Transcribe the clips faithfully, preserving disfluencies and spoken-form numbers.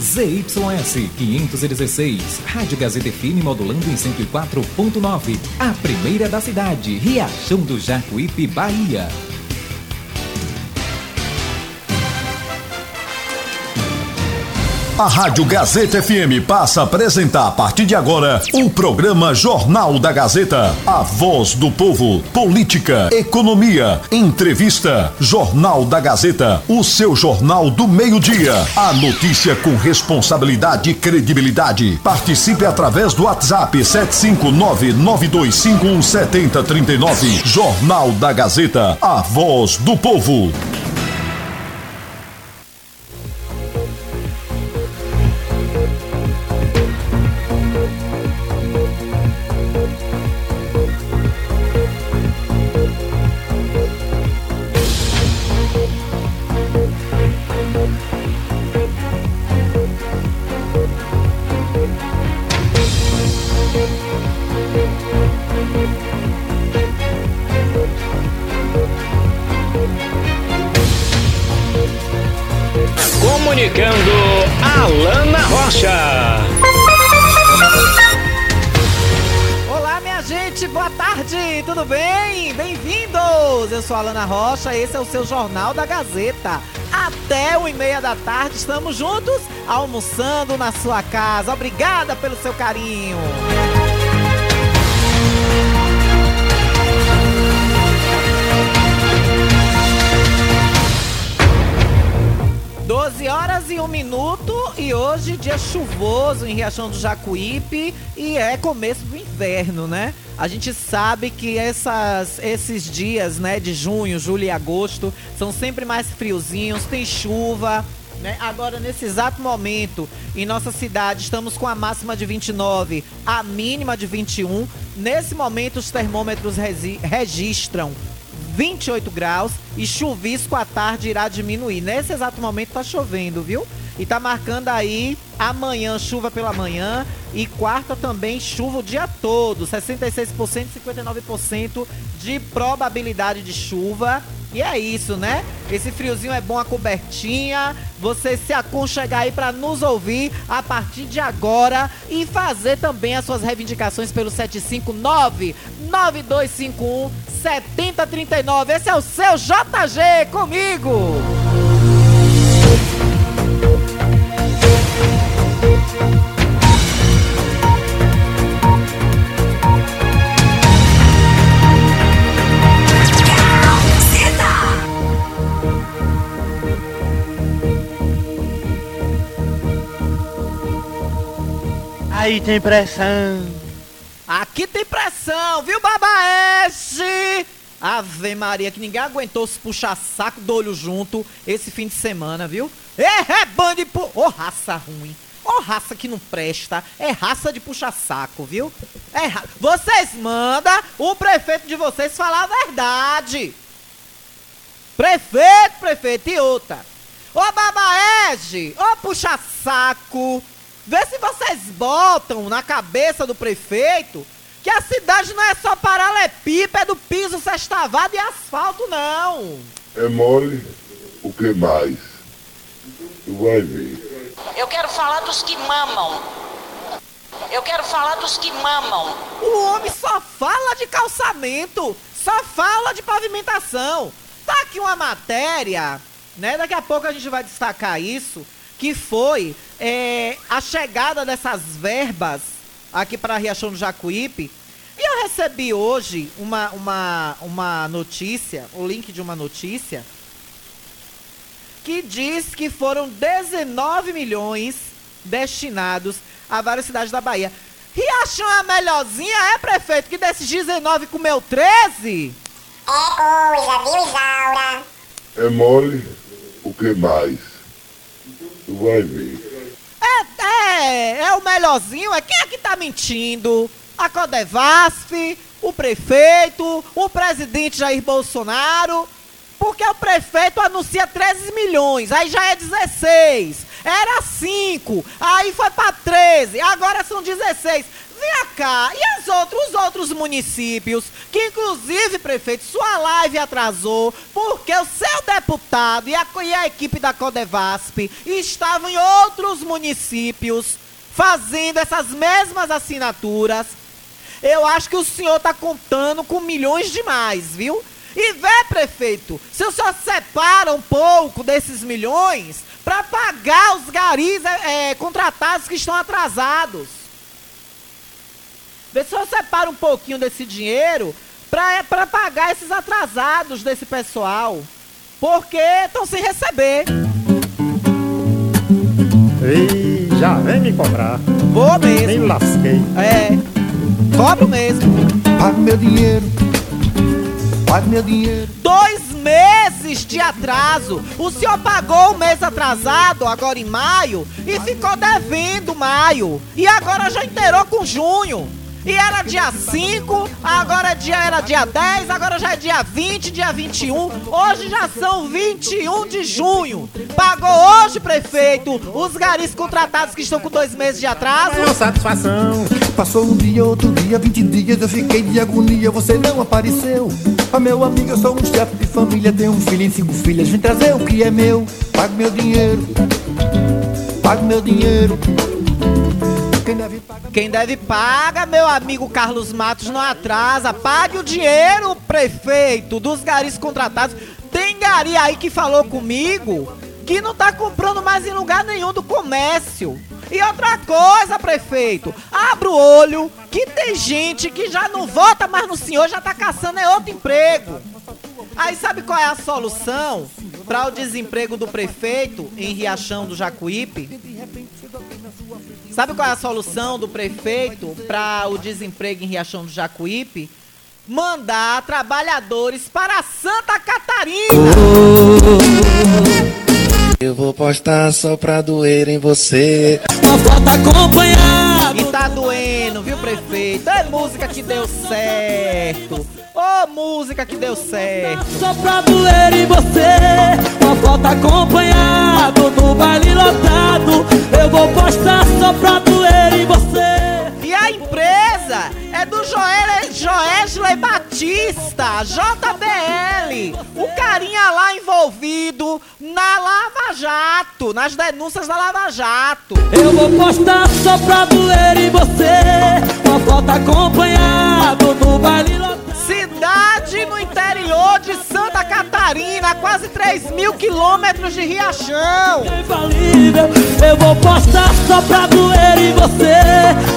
Z Y S quinhentos e dezesseis, Rádio Gazeta F M modulando em cento e quatro ponto nove, a primeira da cidade, Riachão do Jacuípe, Bahia. A Rádio Gazeta F M passa a apresentar a partir de agora o programa Jornal da Gazeta. A voz do povo, política, economia, entrevista. Jornal da Gazeta, o seu jornal do meio-dia. A notícia com responsabilidade e credibilidade. Participe através do WhatsApp sete cinco nove, nove dois cinco um, sete zero três nove. Jornal da Gazeta, a voz do povo. Comunicando Alana Rocha. Olá, minha gente, boa tarde, tudo bem? Bem-vindos! Eu sou a Alana Rocha, esse é o seu Jornal da Gazeta. Até uma e meia da tarde, estamos juntos, almoçando na sua casa. Obrigada pelo seu carinho. doze horas e um minuto e hoje dia chuvoso em Riachão do Jacuípe e é começo do inverno, né? A gente sabe que essas, esses dias, né, de junho, julho e agosto são sempre mais friozinhos, tem chuva, né? Agora, nesse exato momento, em nossa cidade, estamos com a máxima de vinte e nove, a mínima de vinte e um. Nesse momento, os termômetros resi- registram vinte e oito graus e chuvisco à tarde irá diminuir. Nesse exato momento tá chovendo, viu? E tá marcando aí amanhã chuva pela manhã e quarta também chuva o dia todo. sessenta e seis por cento, cinquenta e nove por cento de probabilidade de chuva. E é isso, né? Esse friozinho é bom, a cobertinha. Você se aconchegar aí para nos ouvir a partir de agora e fazer também as suas reivindicações pelo sete cinco nove, nove dois cinco um, sete zero três nove. Esse é o seu J G comigo! Aí tem pressão. Aqui tem pressão, viu, Babaeste? Ave Maria, que ninguém aguentou se puxar saco do olho junto esse fim de semana, viu? É, é bando de... Pu- oh, raça ruim. Oh, raça que não presta. É raça de puxar saco, viu? É ra- vocês mandam o prefeito de vocês falar a verdade. Prefeito, prefeito e outra. Ô, oh, Babaeste, ô, oh, puxa saco. Vê se vocês botam na cabeça do prefeito que a cidade não é só paralelepípedo, piso sextavado e asfalto, não. É mole, o que mais? Tu vai ver. Eu quero falar dos que mamam. Eu quero falar dos que mamam. O homem só fala de calçamento, só fala de pavimentação. Tá aqui uma matéria, né? Daqui a pouco a gente vai destacar isso, que foi é, a chegada dessas verbas aqui para Riachão do Jacuípe. E eu recebi hoje uma, uma, uma notícia, o link de uma notícia, que diz que foram dezenove milhões destinados a várias cidades da Bahia. Riachão é a melhorzinha, é, prefeito? Que desses dezenove comeu treze? É coisa, viu, Isaura? É mole, o que mais? Vai ver. É, é, é o melhorzinho, é quem é que tá mentindo? A Codevasp, o prefeito, o presidente Jair Bolsonaro, porque o prefeito anuncia treze milhões, aí já é dezesseis, era cinco, aí foi pra treze, agora são dezesseis. vem cá, e os outros, os outros municípios, que inclusive, prefeito, sua live atrasou, porque o seu deputado e a, e a equipe da Codevasp estavam em outros municípios fazendo essas mesmas assinaturas. Eu acho que o senhor está contando com milhões demais, viu? E vê, prefeito, se o senhor separa um pouco desses milhões para pagar os garis é, contratados que estão atrasados. Vê se o senhor separa um pouquinho desse dinheiro para pagar esses atrasados desse pessoal, porque estão sem receber. Ei, já vem me cobrar. Vou mesmo. Nem lasquei. É, cobro mesmo. Paga meu dinheiro. Paga meu dinheiro. Dois meses de atraso. O senhor pagou um mês atrasado, agora em maio, e ficou devendo maio. E agora já inteirou com junho. E era dia cinco, agora dia, era dia dez, agora já é dia vinte, dia vinte e um. Hoje já são vinte e um de junho. Pagou hoje, prefeito, os garis contratados que estão com dois meses de atraso. Não, satisfação. Passou um dia, outro dia, vinte dias, eu fiquei de agonia, você não apareceu. Ah, meu amigo, eu sou um chefe de família, tenho um filho e cinco filhas, vim trazer o que é meu. Pague meu dinheiro, pague meu dinheiro. Quem deve, paga... Quem deve paga, meu amigo Carlos Matos, não atrasa. Pague o dinheiro, prefeito, dos garis contratados. Tem gari aí que falou comigo que não tá comprando mais em lugar nenhum do comércio. E outra coisa, prefeito, abra o olho que tem gente que já não vota mais no senhor, já tá caçando é outro emprego. Aí sabe qual é a solução para o desemprego do prefeito em Riachão do Jacuípe? Sabe qual é a solução do prefeito para o desemprego em Riachão do Jacuípe? Mandar trabalhadores para Santa Catarina! Eu vou postar só pra doer em você. Uma foto acompanhada. E tá doendo, viu, prefeito? É música que deu certo. Ô, música que deu certo. Só pra doer em você. Uma foto acompanhada no baile lotado. Eu vou postar só pra doer em você. E a empresa é do Joesley, Joesley Batista, J B L. O carinha lá envolvido na Lava Jato, nas denúncias da Lava Jato. Eu vou postar só pra doer em você. Uma foto acompanhada no baile lotado. Cidade no interior de Santa Catarina, quase três mil quilômetros de Riachão. Eu vou postar só pra doer em você,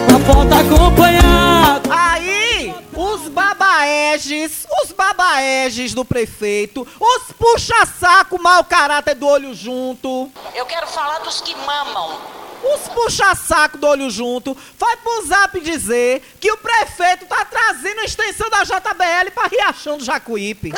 uma foto acompanhada. Aí, os babaeges, os babaeges do prefeito, os puxa-saco, mau caráter do olho junto. Eu quero falar dos que mamam. Os puxa-saco do olho junto foi pro zap dizer que o prefeito tá trazendo a extensão da J B L pra Riachão do Jacuípe.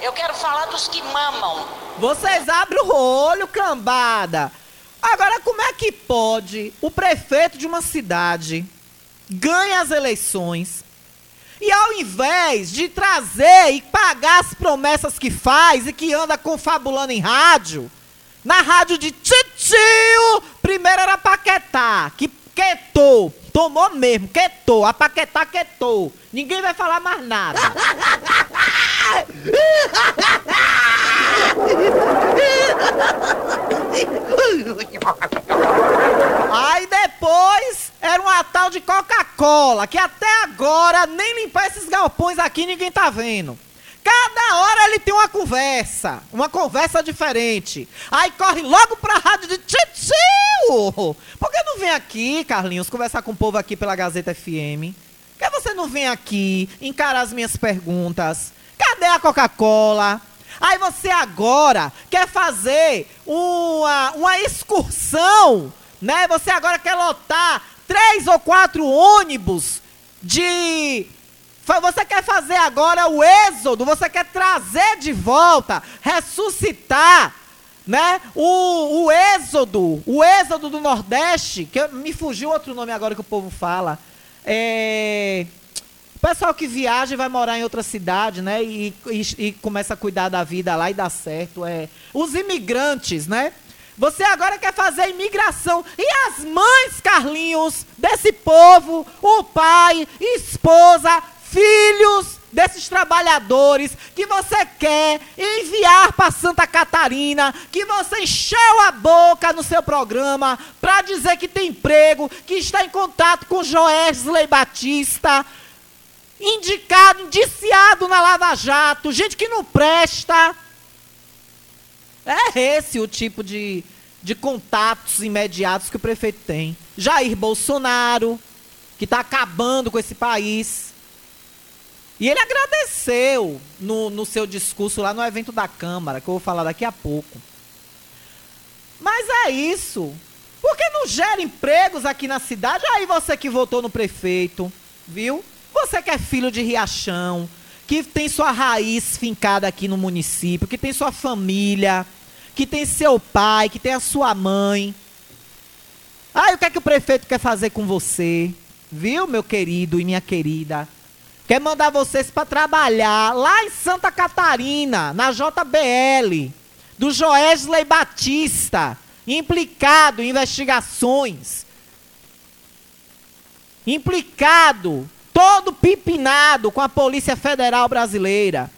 Eu quero falar dos que mamam. Vocês abrem o olho, cambada. Agora, como é que pode o prefeito de uma cidade... ganha as eleições e ao invés de trazer e pagar as promessas que faz e que anda confabulando em rádio, na rádio de titio, primeiro era Paquetá, que quietou, tomou mesmo, quietou, a Paquetá quietou, ninguém vai falar mais nada. Aí depois era uma tal de Coca-Cola, que até agora nem limpar esses galpões aqui ninguém tá vendo. Cada hora ele tem uma conversa, uma conversa diferente. Aí corre logo pra rádio de titio. Por que não vem aqui, Carlinhos, conversar com o povo aqui pela Gazeta F M? Por que você não vem aqui encarar as minhas perguntas? Cadê a Coca-Cola? Aí você agora quer fazer uma, uma excursão, né? Você agora quer lotar três ou quatro ônibus de... Você quer fazer agora o êxodo, você quer trazer de volta, ressuscitar, né? O, o êxodo, o êxodo do Nordeste, que me fugiu outro nome agora que o povo fala, é... O pessoal que viaja e vai morar em outra cidade, né? E, e, e começa a cuidar da vida lá e dá certo. É. Os imigrantes, né? Você agora quer fazer a imigração. E as mães, Carlinhos, desse povo, o pai, esposa, filhos desses trabalhadores que você quer enviar para Santa Catarina, que você encheu a boca no seu programa para dizer que tem emprego, que está em contato com Joesley Batista, indicado, indiciado na Lava Jato, gente que não presta. É esse o tipo de, de contatos imediatos que o prefeito tem. Jair Bolsonaro, que está acabando com esse país. E ele agradeceu no, no seu discurso lá no evento da Câmara, que eu vou falar daqui a pouco. Mas é isso. Por que não gera empregos aqui na cidade? Aí você que votou no prefeito, viu? Você que é filho de Riachão, que tem sua raiz fincada aqui no município, que tem sua família, que tem seu pai, que tem a sua mãe. Aí o que é que o prefeito quer fazer com você? Viu, meu querido e minha querida? Quer mandar vocês para trabalhar lá em Santa Catarina, na J B L, do Joesley Batista, implicado em investigações. Implicado, todo pipinado com a Polícia Federal brasileira.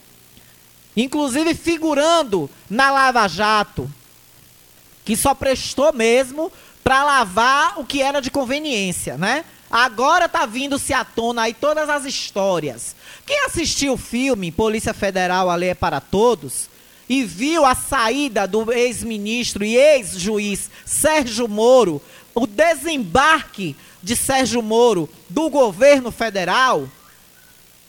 Inclusive figurando na Lava Jato, que só prestou mesmo para lavar o que era de conveniência, né? Agora está vindo-se à tona aí todas as histórias. Quem assistiu o filme Polícia Federal, a Lei é para Todos, e viu a saída do ex-ministro e ex-juiz Sérgio Moro, o desembarque de Sérgio Moro do governo federal,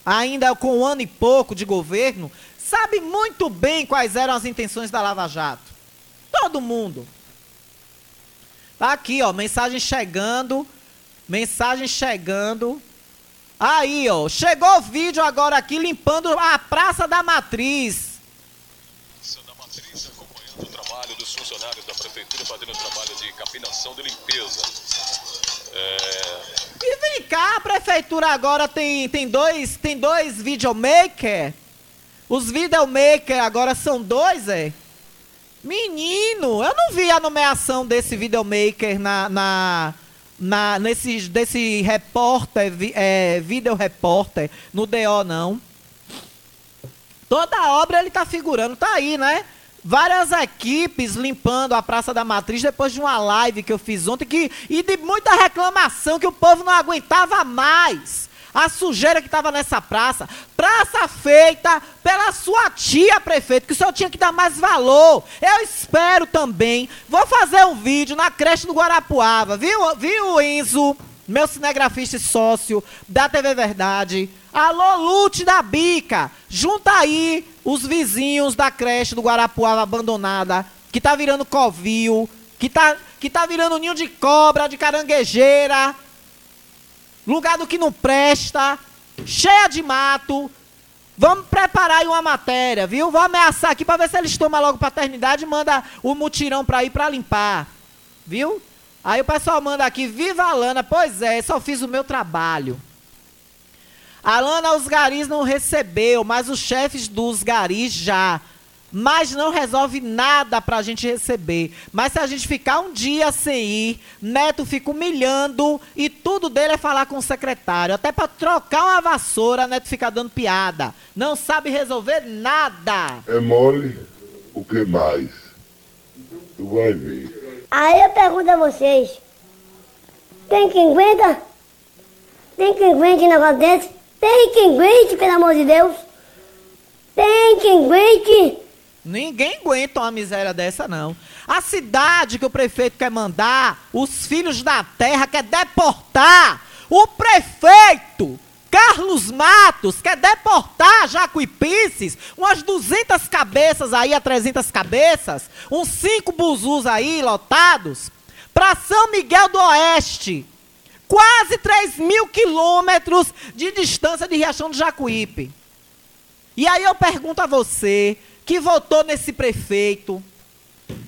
ainda com um ano e pouco de governo, sabe muito bem quais eram as intenções da Lava Jato. Todo mundo. Tá aqui, ó, mensagem chegando... Mensagem chegando. Aí, ó, chegou o vídeo agora aqui limpando a Praça da Matriz. Praça da Matriz acompanhando o trabalho dos funcionários da prefeitura fazendo o trabalho de capinação de limpeza. É... E vem cá, a prefeitura agora tem, tem dois, tem dois videomaker. Os videomaker agora são dois, é? Menino, eu não vi a nomeação desse videomaker na... na... Na, nesse, desse repórter, é, vídeo repórter, no D O não. Toda obra ele tá figurando, tá aí, né? Várias equipes limpando a Praça da Matriz depois de uma live que eu fiz ontem que, e de muita reclamação que o povo não aguentava mais. A sujeira que estava nessa praça, praça feita pela sua tia, prefeito, que só tinha que dar mais valor. Eu espero também. Vou fazer um vídeo na creche do Guarapuava, viu, viu Enzo, meu cinegrafista e sócio da T V Verdade. Alô, Lute da Bica, junta aí os vizinhos da creche do Guarapuava abandonada, que tá virando covil, que tá, que tá virando ninho de cobra, de caranguejeira. Lugar do que não presta, cheia de mato. Vamos preparar aí uma matéria, viu? Vou ameaçar aqui para ver se eles tomam logo paternidade e mandam o mutirão para ir para limpar, viu? Aí o pessoal manda aqui, viva Alana. Pois é, só fiz o meu trabalho. Alana, os garis não recebeu, mas os chefes dos garis já. Mas não resolve nada para a gente receber. Mas se a gente ficar um dia sem ir, Neto fica humilhando e tudo dele é falar com o secretário. Até para trocar uma vassoura, Neto fica dando piada. Não sabe resolver nada. É mole, o que mais? Tu vai ver. Aí eu pergunto a vocês, tem quem aguenta? Tem quem aguente um negócio desse? Tem quem aguente, pelo amor de Deus? Tem quem aguente? Ninguém aguenta uma miséria dessa, não. A cidade que o prefeito quer mandar, os filhos da terra quer deportar. O prefeito, Carlos Matos, quer deportar jacuipenses, umas duzentas cabeças aí, a trezentas cabeças, uns cinco buzus aí, lotados, para São Miguel do Oeste. Quase três mil quilômetros de distância de Riachão do Jacuípe. E aí eu pergunto a você... que votou nesse prefeito,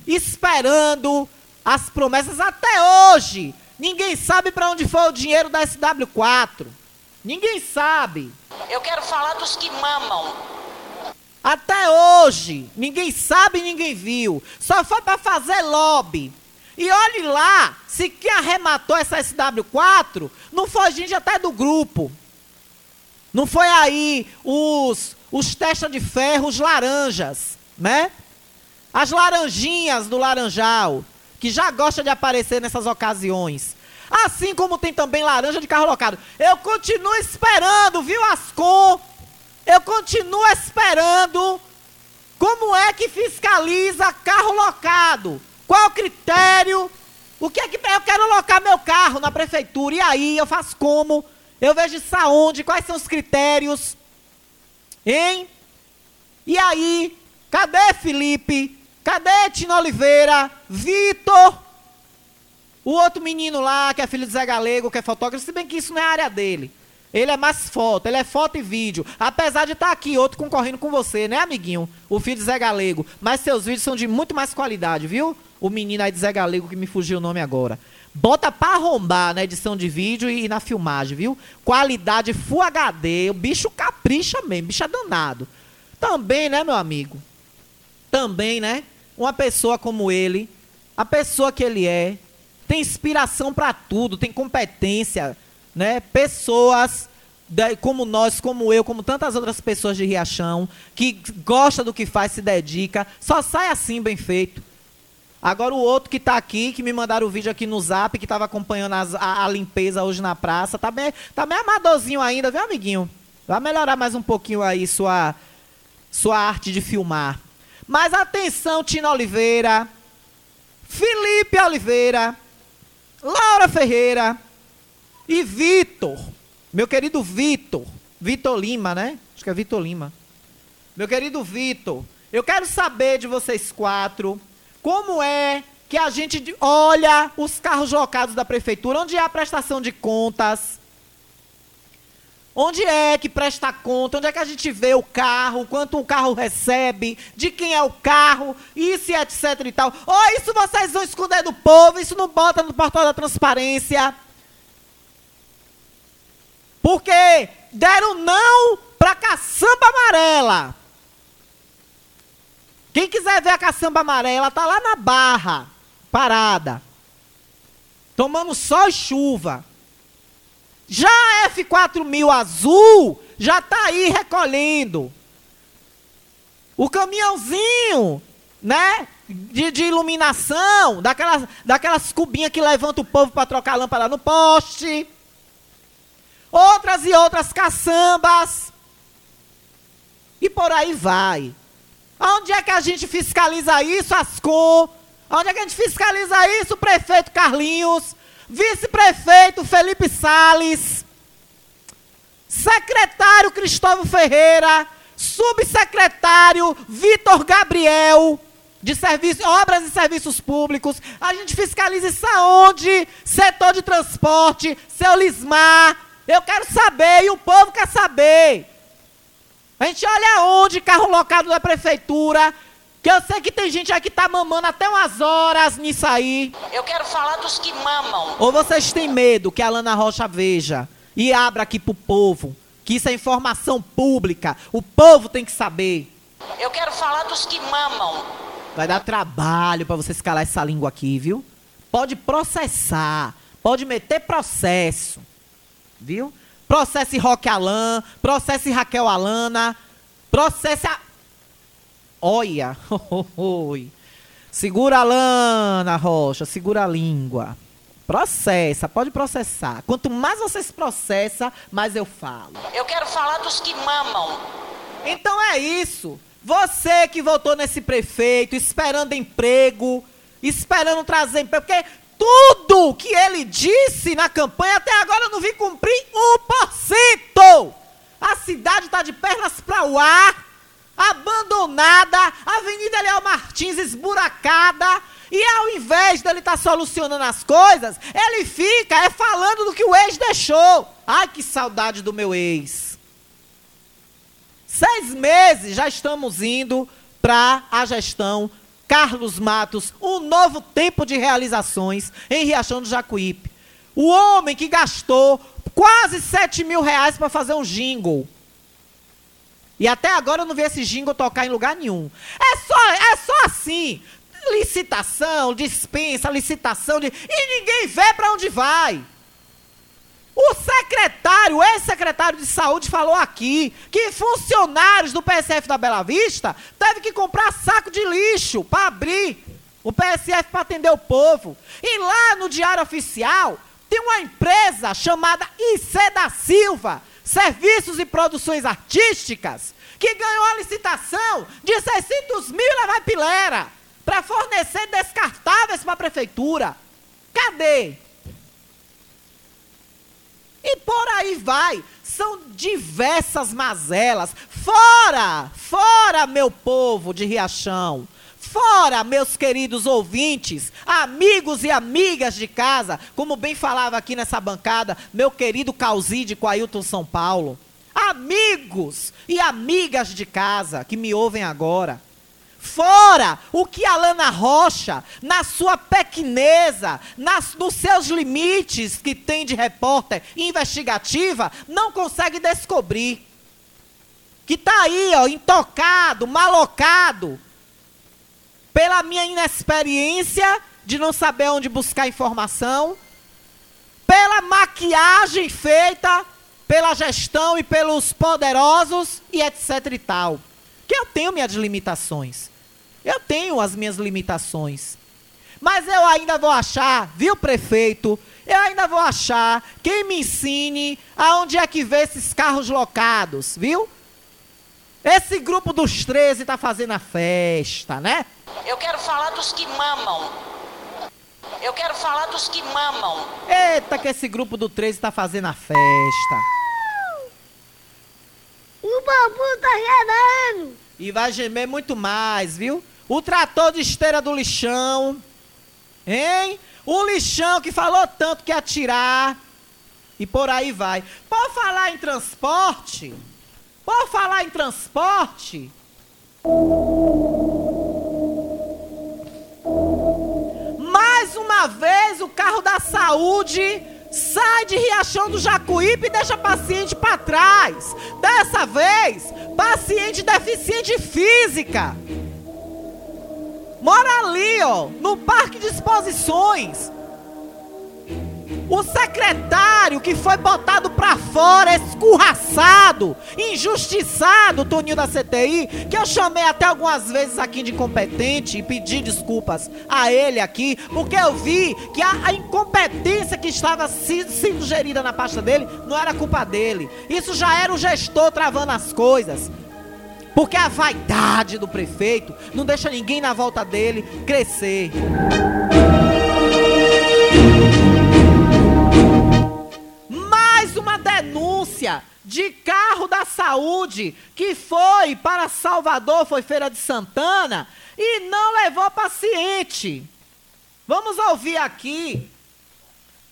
esperando as promessas até hoje. Ninguém sabe para onde foi o dinheiro da S W quatro. Ninguém sabe. Eu quero falar dos que mamam. Até hoje, ninguém sabe, ninguém viu. Só foi para fazer lobby. E olhe lá, se quem arrematou essa S W quatro, não foi gente até do grupo. Não foi aí os, os testa de ferro, os laranjas, né? As laranjinhas do Laranjal, que já gosta de aparecer nessas ocasiões. Assim como tem também laranja de carro locado. Eu continuo esperando, viu, Ascom? Eu continuo esperando. Como é que fiscaliza carro locado? Qual o critério? O que é que eu quero locar meu carro na prefeitura? E aí, eu faço como? Eu vejo isso aonde? Quais são os critérios? Hein? E aí, cadê Felipe? Cadê Tina Oliveira? Vitor? O outro menino lá, que é filho de Zé Galego, que é fotógrafo, se bem que isso não é a área dele. Ele é mais foto, ele é foto e vídeo. Apesar de estar aqui outro concorrendo com você, né, amiguinho? O filho de Zé Galego. Mas seus vídeos são de muito mais qualidade, viu? O menino aí de Zé Galego, que me fugiu o nome agora. Bota pra arrombar na edição de vídeo e na filmagem, viu? Qualidade Full H D, o bicho capricha mesmo, bicho é danado. Também, né, meu amigo? Também, né? Uma pessoa como ele, a pessoa que ele é, tem inspiração pra tudo, tem competência... Né? Pessoas de, como nós, como eu, como tantas outras pessoas de Riachão, que gosta do que faz, se dedica, só sai assim bem feito. Agora o outro que está aqui, que me mandaram o vídeo aqui no zap, que estava acompanhando as, a, a limpeza hoje na praça, está bem, tá bem amadorzinho ainda, viu, amiguinho? Vai melhorar mais um pouquinho aí sua, sua arte de filmar. Mas atenção, Tina Oliveira, Felipe Oliveira, Laura Ferreira e Vitor, meu querido Vitor, Vitor Lima, né? Acho que é Vitor Lima. Meu querido Vitor, eu quero saber de vocês quatro, como é que a gente olha os carros locados da prefeitura, onde é a prestação de contas, onde é que presta conta, onde é que a gente vê o carro, quanto o carro recebe, de quem é o carro, isso e etc e tal. Oh, isso vocês vão esconder do povo, isso não bota no portal da transparência. Porque deram não pra caçamba amarela. Quem quiser ver a caçamba amarela, tá lá na Barra, parada. Tomando sol e chuva. Já a F quatro mil azul já tá aí recolhendo. O caminhãozinho, né? De, de iluminação, daquelas, daquelas cubinhas que levantam o povo pra trocar a lâmpada no poste. Outras e outras caçambas. E por aí vai. Onde é que a gente fiscaliza isso, Ascom? Onde é que a gente fiscaliza isso, prefeito Carlinhos? Vice-prefeito Felipe Salles? Secretário Cristóvão Ferreira? Subsecretário Vitor Gabriel? De serviço, obras e serviços públicos, a gente fiscaliza isso aonde? Setor de transporte, seu Lismar? Eu quero saber, e o povo quer saber. A gente olha onde, carro locado da prefeitura, que eu sei que tem gente aí que tá mamando até umas horas nisso aí. Eu quero falar dos que mamam. Ou vocês têm medo que a Alana Rocha veja e abra aqui pro povo, que isso é informação pública, o povo tem que saber. Eu quero falar dos que mamam. Vai dar trabalho pra vocês calar essa língua aqui, viu? Pode processar, pode meter processo. Viu? Processe Roque Alain, processe Raquel Alana, processe a... Olha! Segura a Alana Rocha, segura a língua. Processa, pode processar. Quanto mais vocês processam, mais eu falo. Eu quero falar dos que mamam. Então é isso. Você que votou nesse prefeito, esperando emprego, esperando trazer emprego, porque... Tudo que ele disse na campanha até agora eu não vi cumprir um por cento. A cidade está de pernas para o ar, abandonada, a Avenida Leal Martins esburacada, e ao invés dele estar tá solucionando as coisas, ele fica é falando do que o ex deixou. Ai, que saudade do meu ex. Seis meses já estamos indo para a gestão Carlos Matos, um novo tempo de realizações em Riachão do Jacuípe. O homem que gastou quase sete mil reais para fazer um jingle. E até agora eu não vi esse jingle tocar em lugar nenhum. É só, é só assim. Licitação, dispensa, licitação. De... E ninguém vê para onde vai. O secretário, o ex-secretário de saúde falou aqui que funcionários do P S F da Bela Vista teve que comprar saco de lixo para abrir o P S F para atender o povo. E lá no Diário Oficial tem uma empresa chamada I C da Silva, Serviços e Produções Artísticas, que ganhou a licitação de seiscentos mil e levar pilera para fornecer descartáveis para a prefeitura. Cadê? E por aí vai, são diversas mazelas. Fora, fora, meu povo de Riachão. Fora, meus queridos ouvintes, amigos e amigas de casa, como bem falava aqui nessa bancada, meu querido Calzi de Coailton, São Paulo. Amigos e amigas de casa que me ouvem agora. Fora o que a Alana Rocha, na sua pequeneza, nas, nos seus limites que tem de repórter investigativa, não consegue descobrir. Que está aí, ó, intocado, malocado, pela minha inexperiência de não saber onde buscar informação, pela maquiagem feita pela gestão e pelos poderosos e etcétera e tal. Que eu tenho minhas limitações. Eu tenho as minhas limitações. Mas eu ainda vou achar, viu, prefeito? Eu ainda vou achar quem me ensine aonde é que vê esses carros locados, viu? Esse grupo dos treze está fazendo a festa, né? Eu quero falar dos que mamam. Eu quero falar dos que mamam. Eita, que esse grupo do treze está fazendo a festa. O bambu tá gemendo. E vai gemer muito mais, viu? O trator de esteira do lixão, hein? O lixão que falou tanto que ia tirar, e por aí vai. Por falar em transporte, por falar em transporte, mais uma vez o carro da saúde sai de Riachão do Jacuípe e deixa paciente para trás. Dessa vez, paciente deficiente física. Mora ali, ó, no Parque de Exposições. O secretário que foi botado pra fora, escorraçado, injustiçado, Toninho da C T I, que eu chamei até algumas vezes aqui de incompetente e pedi desculpas a ele aqui, porque eu vi que a, a incompetência que estava se, sendo gerida na pasta dele não era culpa dele. Isso já era o gestor travando as coisas. Porque a vaidade do prefeito não deixa ninguém na volta dele crescer. Uma denúncia de carro da saúde que foi para Salvador, foi Feira de Santana, e não levou paciente. Vamos ouvir aqui.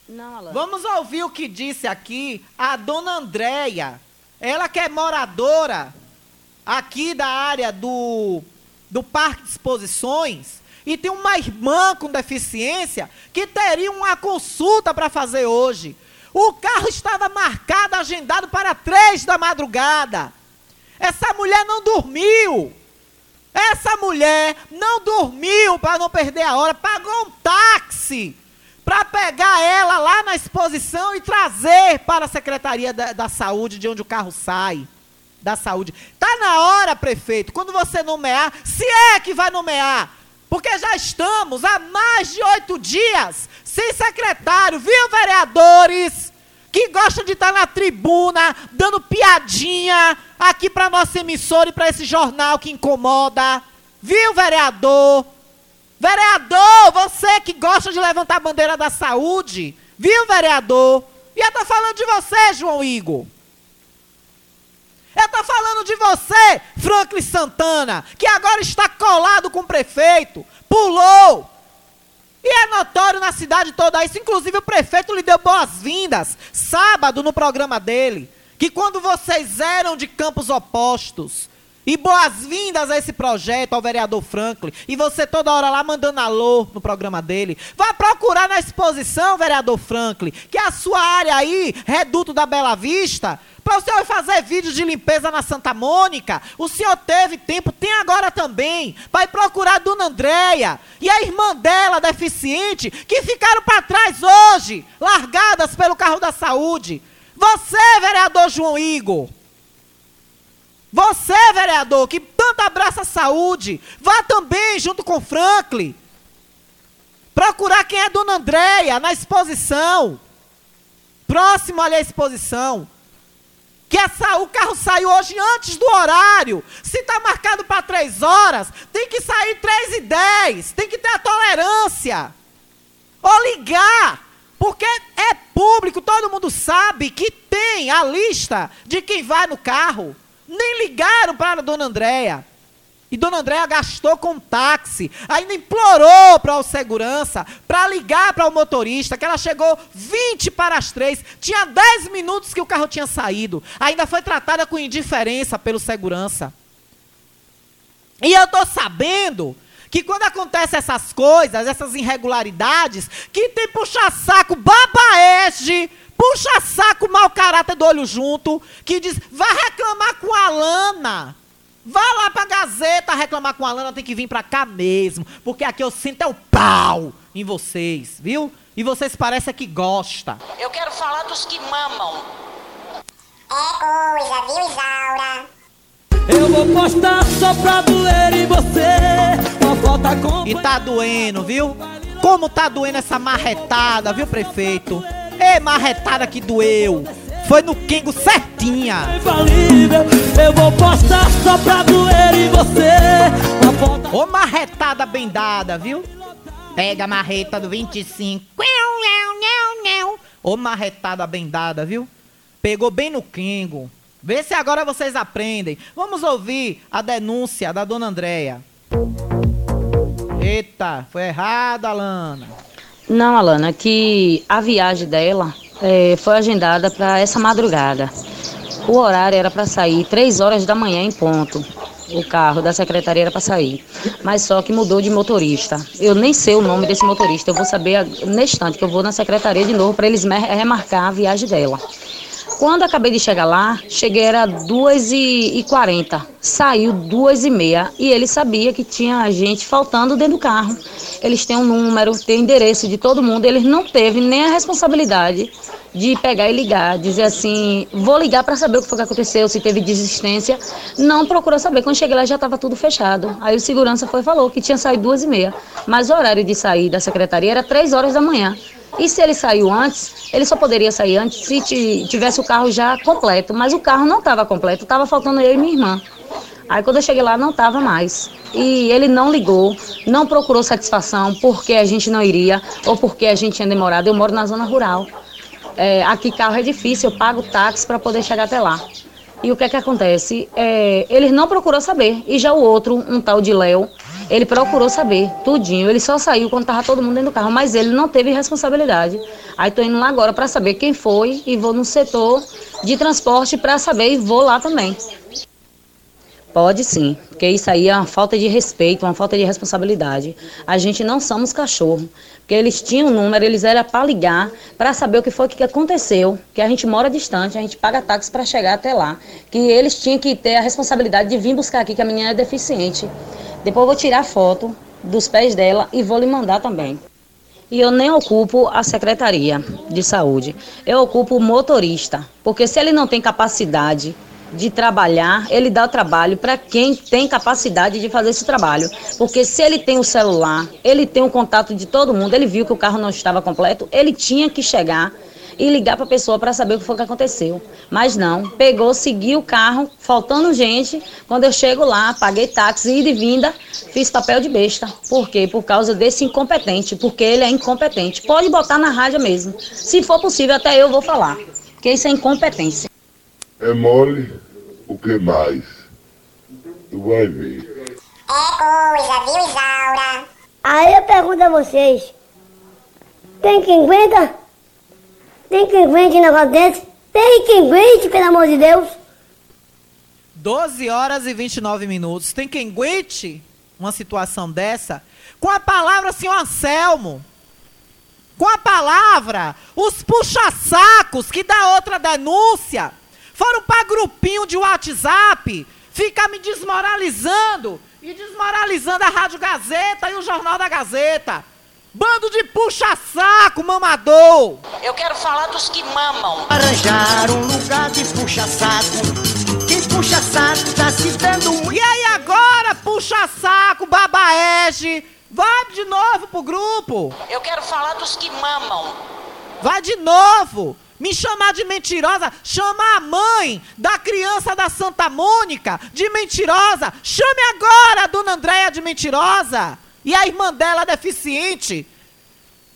Não, Alana. Vamos ouvir o que disse aqui a dona Andréia. Ela que é moradora aqui da área do, do Parque de Exposições e tem uma irmã com deficiência que teria uma consulta para fazer hoje. O carro estava marcado, agendado para três da madrugada. Essa mulher não dormiu. Essa mulher não dormiu para não perder a hora. Pagou um táxi para pegar ela lá na exposição e trazer para a Secretaria da, da Saúde, de onde o carro sai, da saúde. Está na hora, prefeito, quando você nomear, se é que vai nomear, porque já estamos há mais de oito dias sem secretário, viu, vereadores? Que gostam de estar na tribuna, dando piadinha aqui para nossa emissora e para esse jornal que incomoda. Viu, vereador? Vereador, você que gosta de levantar a bandeira da saúde, viu, vereador? E eu estou falando de você, João Igor. Eu estou falando de você, Franklin Santana, que agora está colado com o prefeito, pulou. E é notório na cidade toda isso. Inclusive o prefeito lhe deu boas-vindas, sábado, no programa dele, que quando vocês eram de campos opostos, E boas-vindas a esse projeto, ao vereador Franklin. E você toda hora lá mandando alô no programa dele. Vá procurar na exposição, vereador Franklin, que a sua área aí, Reduto da Bela Vista, para o senhor fazer vídeos de limpeza na Santa Mônica. O senhor teve tempo, tem agora também, para ir procurar a Dona Andréia e a irmã dela, deficiente, que ficaram para trás hoje, largadas pelo carro da saúde. Você, vereador João Igor, você, vereador, que tanto abraça a saúde, vá também, junto com Franklin, procurar quem é Dona Andréia na exposição, próximo ali à exposição, que essa, o carro saiu hoje antes do horário. Se está marcado para três horas, tem que sair três e dez, tem que ter a tolerância, ou ligar, porque é público, todo mundo sabe que tem a lista de quem vai no carro. Nem ligaram para a Dona Andréia. E Dona Andréia gastou com táxi. Ainda implorou para o segurança para ligar para o motorista, que ela chegou vinte para as três. Tinha dez minutos que o carro tinha saído. Ainda foi tratada com indiferença pelo segurança. E eu estou sabendo que quando acontecem essas coisas, essas irregularidades, que tem puxa-saco babaeste, puxa-saco mau caráter do olho junto, que diz, vá reclamar com a Alana, vá lá para a Gazeta reclamar com a Alana, tem que vir para cá mesmo, porque aqui eu sinto é o pau em vocês, viu? E vocês parecem que gostam. Eu quero falar dos que mamam. É coisa, viu, Isaura? Eu vou postar só pra doer em você, uma foto acompanhada. E tá doendo, viu? Como tá doendo essa marretada, viu, prefeito? Ei, marretada que doeu. Foi no Kingo certinha. Eu vou postar só pra doer em você. Ô marretada bem dada, viu? Pega a marreta do vinte e cinco. Ô marretada bem dada, viu? Pegou bem no Kingo. Vê se agora vocês aprendem. Vamos ouvir a denúncia da Dona Andréia. Eita, foi errado, Alana. Não, Alana, que a viagem dela é, foi agendada para essa madrugada. O horário era para sair três horas da manhã em ponto. O carro da secretaria era para sair. Mas só que mudou de motorista. Eu nem sei o nome desse motorista. Eu vou saber neste instante que eu vou na secretaria de novo para eles remarcar a viagem dela. Quando acabei de chegar lá, cheguei era duas e quarenta, saiu duas e meia e ele sabia que tinha gente faltando dentro do carro. Eles têm um número, têm o endereço de todo mundo, eles não teve nem a responsabilidade de pegar e ligar, dizer assim, vou ligar para saber o que foi que aconteceu, se teve desistência. Não procurou saber, quando cheguei lá já estava tudo fechado. Aí o segurança foi e falou que tinha saído duas e meia, mas o horário de sair da secretaria era três horas da manhã. E se ele saiu antes, ele só poderia sair antes se tivesse o carro já completo. Mas o carro não estava completo, estava faltando eu e minha irmã. Aí quando eu cheguei lá, não estava mais. E ele não ligou, não procurou satisfação porque a gente não iria ou porque a gente tinha demorado. Eu moro na zona rural. É, aqui carro é difícil, eu pago táxi para poder chegar até lá. E o que é que acontece? É, ele não procurou saber. E já o outro, um tal de Léo, ele procurou saber tudinho. Ele só saiu quando estava todo mundo dentro do carro, mas ele não teve responsabilidade. Aí estou indo lá agora para saber quem foi e vou no setor de transporte para saber e vou lá também. Pode sim, porque isso aí é uma falta de respeito, uma falta de responsabilidade. A gente não somos cachorro, porque eles tinham um número, eles eram para ligar, para saber o que foi que aconteceu, que a gente mora distante, a gente paga táxi para chegar até lá, que eles tinham que ter a responsabilidade de vir buscar aqui, que a menina é deficiente. Depois eu vou tirar foto dos pés dela e vou lhe mandar também. E eu nem ocupo a Secretaria de Saúde, eu ocupo o motorista, porque se ele não tem capacidade de trabalhar, ele dá o trabalho para quem tem capacidade de fazer esse trabalho. Porque se ele tem o celular, ele tem o contato de todo mundo, ele viu que o carro não estava completo, ele tinha que chegar e ligar para a pessoa para saber o que foi que aconteceu. Mas não, pegou, seguiu o carro, faltando gente. Quando eu chego lá, paguei táxi, ida e vinda, fiz papel de besta. Por quê? Por causa desse incompetente, porque ele é incompetente. Pode botar na rádio mesmo. Se for possível, até eu vou falar, porque isso é incompetência. É mole, o que mais? Tu vai ver. É coisa, viu, Isaura? Aí eu pergunto a vocês, tem quem aguenta? Tem quem aguente um negócio desse? Tem quem aguente, pelo amor de Deus? doze horas e vinte e nove minutos. Tem quem aguente uma situação dessa? Com a palavra, senhor Anselmo. Com a palavra, os puxa-sacos que dá outra denúncia foram para grupinho de WhatsApp ficar me desmoralizando e desmoralizando a Rádio Gazeta e o Jornal da Gazeta. Bando de puxa-saco, mamador! Eu quero falar dos que mamam. Arranjar um lugar de puxa-saco. Quem puxa-saco tá se dando... E aí agora, puxa-saco, babaege, vai de novo pro grupo. Eu quero falar dos que mamam. Vai de novo. Me chamar de mentirosa, chama a mãe da criança da Santa Mônica de mentirosa. Chame agora a dona Andréia de mentirosa. E a irmã dela deficiente,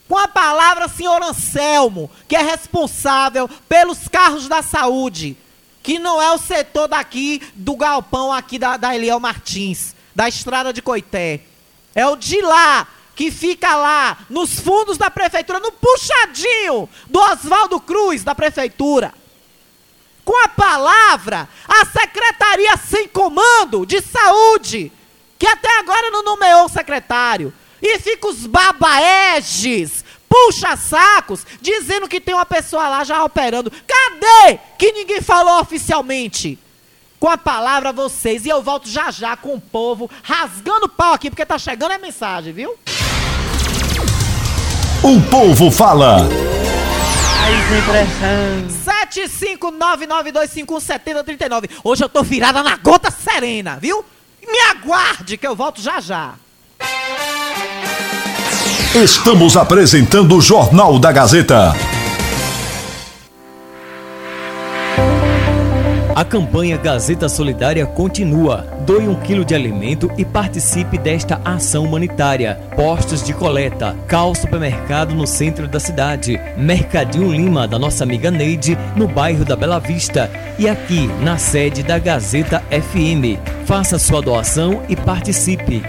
com a palavra senhor Anselmo, que é responsável pelos carros da saúde, que não é o setor daqui, do galpão aqui da, da Eliel Martins, da Estrada de Coité. É o de lá, que fica lá, nos fundos da prefeitura, no puxadinho do Oswaldo Cruz, da prefeitura. Com a palavra, a Secretaria Sem Comando de Saúde, que até agora não nomeou o secretário. E fica os babaeges, puxa-sacos, dizendo que tem uma pessoa lá já operando. Cadê que ninguém falou oficialmente? Com a palavra vocês, e eu volto já já com o povo, rasgando o pau aqui, porque tá chegando a mensagem, viu? O povo fala. sete cinco nove nove dois cinco um sete zero três nove. Hoje eu tô virada na gota serena, viu? Me aguarde que eu volto já já. Estamos apresentando o Jornal da Gazeta. A campanha Gazeta Solidária continua. Doe um quilo de alimento e participe desta ação humanitária. Postos de coleta, Cal Supermercado no centro da cidade, Mercadinho Lima da nossa amiga Neide no bairro da Bela Vista e aqui na sede da Gazeta F M. Faça sua doação e participe.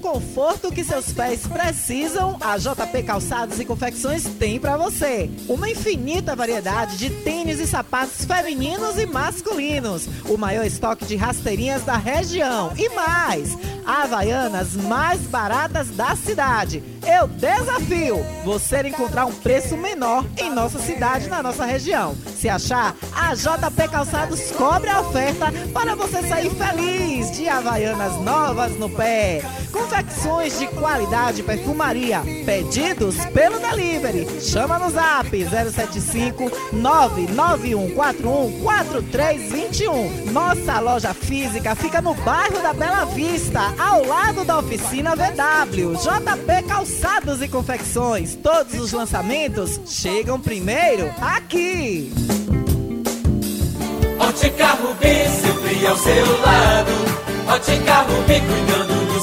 Conforto que seus pés precisam, a J P Calçados e Confecções tem para você. Uma infinita variedade de tênis e sapatos femininos e masculinos. O maior estoque de rasteirinhas da região e mais, havaianas mais baratas da cidade. Eu desafio você a encontrar um preço menor em nossa cidade, na nossa região. Se achar, a J P Calçados cobre a oferta para você sair feliz de havaianas novas no pé. Confecções de qualidade e perfumaria. Pedidos pelo delivery. Chama no zap zero sete cinco nove nove um quatro um quatro três dois um. Nossa loja física fica no bairro da Bela Vista, ao lado da oficina V W. J P Calçados e Confecções. Todos os lançamentos chegam primeiro aqui. Ótica Rubi, sempre ao seu lado. Ótica Rubi, cuidando dos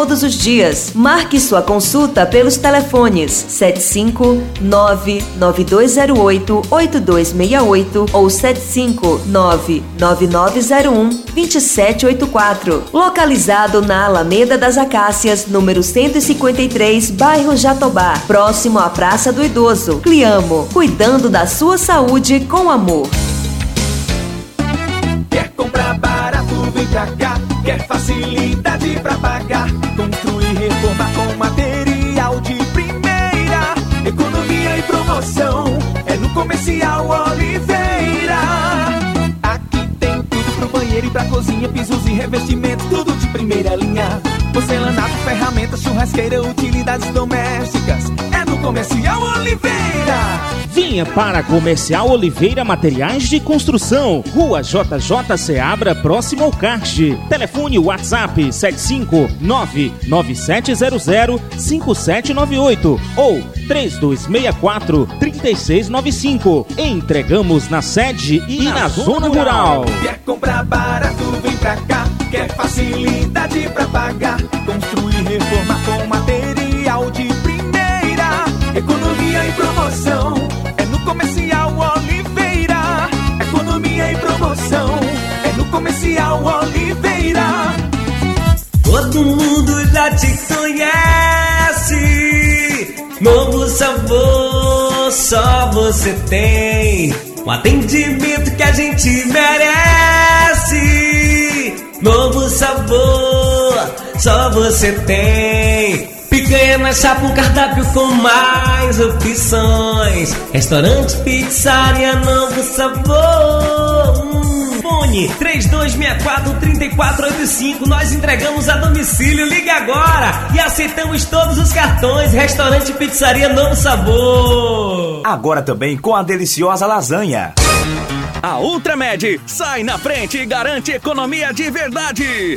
todos os dias. Marque sua consulta pelos telefones sete cinco nove nove dois zero oito oito dois seis oito ou sete cinco nove nove nove zero um dois sete oito quatro. Localizado na Alameda das Acácias, número cento e cinquenta e três, bairro Jatobá, próximo à Praça do Idoso. Clíamo, cuidando da sua saúde com amor. Quer comprar barato, vem pra cá. Quer facilidade pra pagar, construir e reformar com material Varjeta, churrasqueira, utilidades domésticas. É no Comercial Oliveira. Vinha para Comercial Oliveira Materiais de Construção, Rua J J Seabra, próximo ao Carte. Telefone WhatsApp sete cinco nove nove sete zero zero cinco sete nove oito ou três dois seis quatro três seis nove cinco. Entregamos na sede e na, na zona, zona rural. Quer comprar barato, vem pra cá. Quer facilidade pra pagar, construir, reformar com material de primeira. Economia e promoção é no Comercial Oliveira. Economia e promoção é no Comercial Oliveira. Todo mundo já te conhece, Novo Sabor só você tem. Um atendimento que a gente merece. Novo Sabor só você tem. Picanha na chapa, um cardápio com mais opções. Restaurante Pizzaria Novo Sabor. Hum. Fone três dois seis quatro três quatro oito cinco. Nós entregamos a domicílio. Liga agora e aceitamos todos os cartões. Restaurante Pizzaria Novo Sabor. Agora também com a deliciosa lasanha. A Ultramed sai na frente e garante economia de verdade.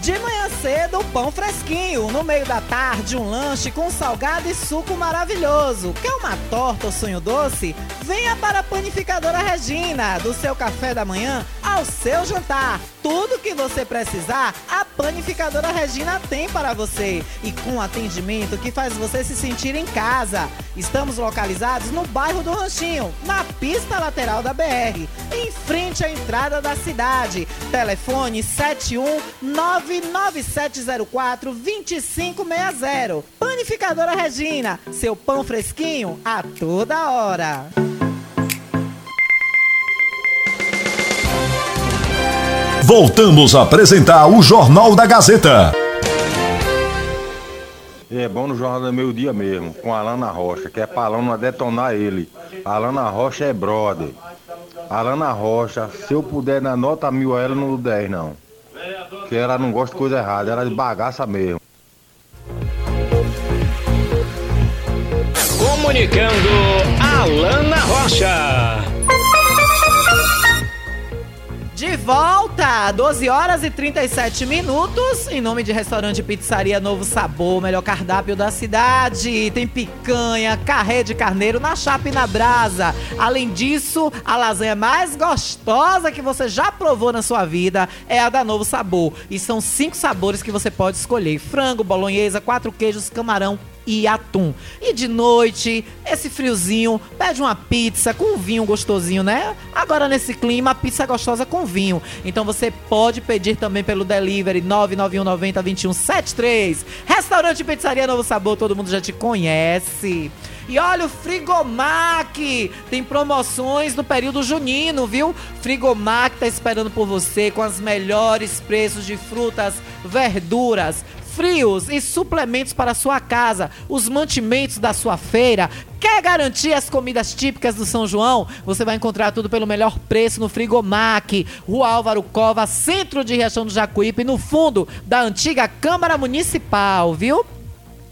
De manhã cedo, o pão fresquinho. No meio da tarde, um lanche com salgado e suco maravilhoso. Quer uma torta ou sonho doce? Venha para a Panificadora Regina. Do seu café da manhã ao seu jantar. Tudo que você precisar, a Panificadora Regina tem para você. E com atendimento que faz você se sentir em casa. Estamos localizados no bairro do Ranchinho, na pista lateral da B R, em frente à entrada da cidade. Telefone sete um nove nove sete zero quatro dois cinco seis zero. Panificadora Regina, seu pão fresquinho a toda hora. Voltamos a apresentar o Jornal da Gazeta. É bom no Jornal do Meio Dia mesmo, com a Alana Rocha, que é pra Alana detonar ele. A Alana Rocha é brother. A Alana Rocha, se eu puder dar nota mil a ela, não dou dez não. Que ela não gosta de coisa errada, ela é de bagaça mesmo. Comunicando Alana Rocha. De volta, doze horas e trinta e sete minutos, em nome de Restaurante Pizzaria Novo Sabor, melhor cardápio da cidade. Tem picanha, carré de carneiro na chapa e na brasa. Além disso, a lasanha mais gostosa que você já provou na sua vida é a da Novo Sabor. E são cinco sabores que você pode escolher: frango, bolonhesa, quatro queijos, camarão e atum. E de noite, esse friozinho, pede uma pizza com vinho gostosinho, né? Agora nesse clima, pizza gostosa com vinho. Então você pode pedir também pelo delivery nove nove um nove zero dois um sete três. Restaurante Pizzaria Novo Sabor, todo mundo já te conhece. E olha o Frigomac, tem promoções no período junino, viu? Frigomac tá esperando por você com os melhores preços de frutas, verduras, frios e suplementos para a sua casa, os mantimentos da sua feira. Quer garantir as comidas típicas do São João? Você vai encontrar tudo pelo melhor preço no Frigomac, Rua Álvaro Cova, centro de Riachão do Jacuípe, no fundo da antiga Câmara Municipal, viu?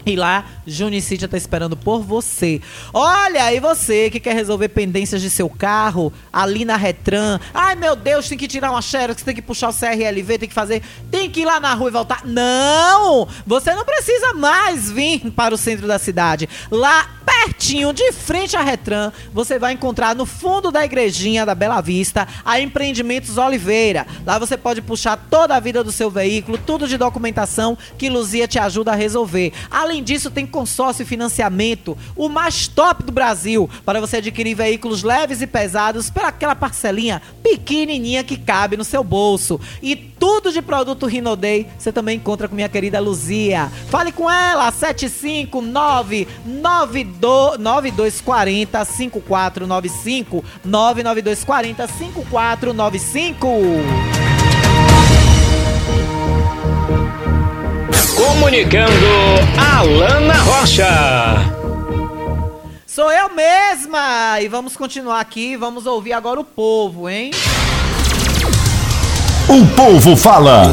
E lá, Junicídia está esperando por você. Olha, e você que quer resolver pendências de seu carro, ali na Retran. Ai, meu Deus, tem que tirar uma xerox, tem que puxar o C R L V, tem que fazer... Tem que ir lá na rua e voltar. Não! Você não precisa mais vir para o centro da cidade. Lá, pertinho, de frente à Retran, você vai encontrar no fundo da igrejinha da Bela Vista a Empreendimentos Oliveira. Lá você pode puxar toda a vida do seu veículo, tudo de documentação que Luzia te ajuda a resolver. Além disso, tem consórcio e financiamento, o mais top do Brasil, para você adquirir veículos leves e pesados pela aquela parcelinha pequenininha que cabe no seu bolso. E tudo de produto Rinodei você também encontra com minha querida Luzia. Fale com ela, sete cinco nove nove dois quatro zero cinco quatro nove cinco, nove nove dois quatro zero cinco quatro nove cinco. Comunicando, Alana Rocha. Sou eu mesma! E vamos continuar aqui, vamos ouvir agora o povo, hein? O povo fala.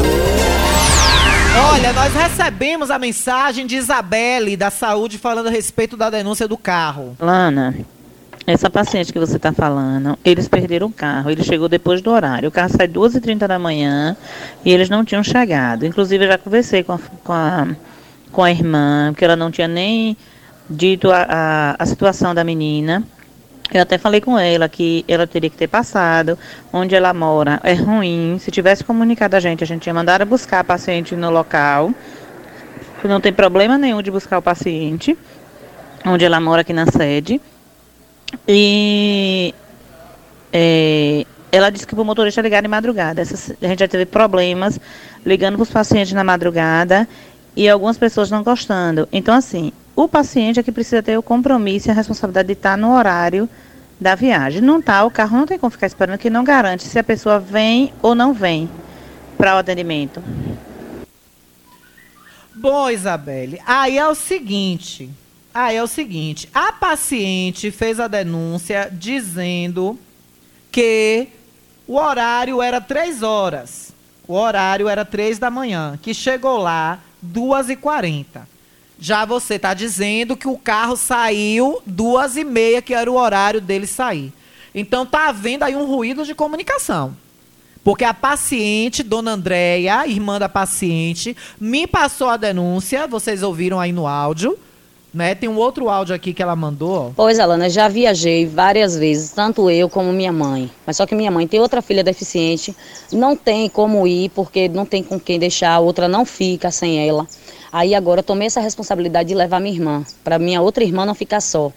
Olha, nós recebemos a mensagem de Isabelle, da Saúde, falando a respeito da denúncia do carro. Alana, essa paciente que você está falando, eles perderam o carro, ele chegou depois do horário. O carro sai duas e trinta da manhã e eles não tinham chegado. Inclusive, eu já conversei com a, com a, com a irmã, porque ela não tinha nem dito a, a, a situação da menina. Eu até falei com ela que ela teria que ter passado, onde ela mora é ruim. Se tivesse comunicado a gente, a gente tinha mandado buscar a paciente no local. Não tem problema nenhum de buscar o paciente, onde ela mora aqui na sede. E é, ela disse que o motorista ligar de madrugada. Essa, a gente já teve problemas ligando para os pacientes na madrugada e algumas pessoas não gostando. Então, assim, o paciente é que precisa ter o compromisso e a responsabilidade de estar no horário da viagem. Não está, o carro não tem como ficar esperando, que não garante se a pessoa vem ou não vem para o atendimento. Bom, Isabelle, aí é o seguinte, aí é o seguinte, a paciente fez a denúncia dizendo que o horário era três horas, o horário era três da manhã, que chegou lá duas e quarenta. Já você está dizendo que o carro saiu duas e meia, que era o horário dele sair. Então está havendo aí um ruído de comunicação. Porque a paciente, dona Andréia, irmã da paciente, me passou a denúncia, vocês ouviram aí no áudio, né? Tem um outro áudio aqui que ela mandou. Pois, Alana, já viajei várias vezes, tanto eu como minha mãe. Mas só que minha mãe tem outra filha deficiente, não tem como ir, porque não tem com quem deixar, a outra não fica sem ela. Aí agora eu tomei essa responsabilidade de levar minha irmã, para minha outra irmã não ficar só.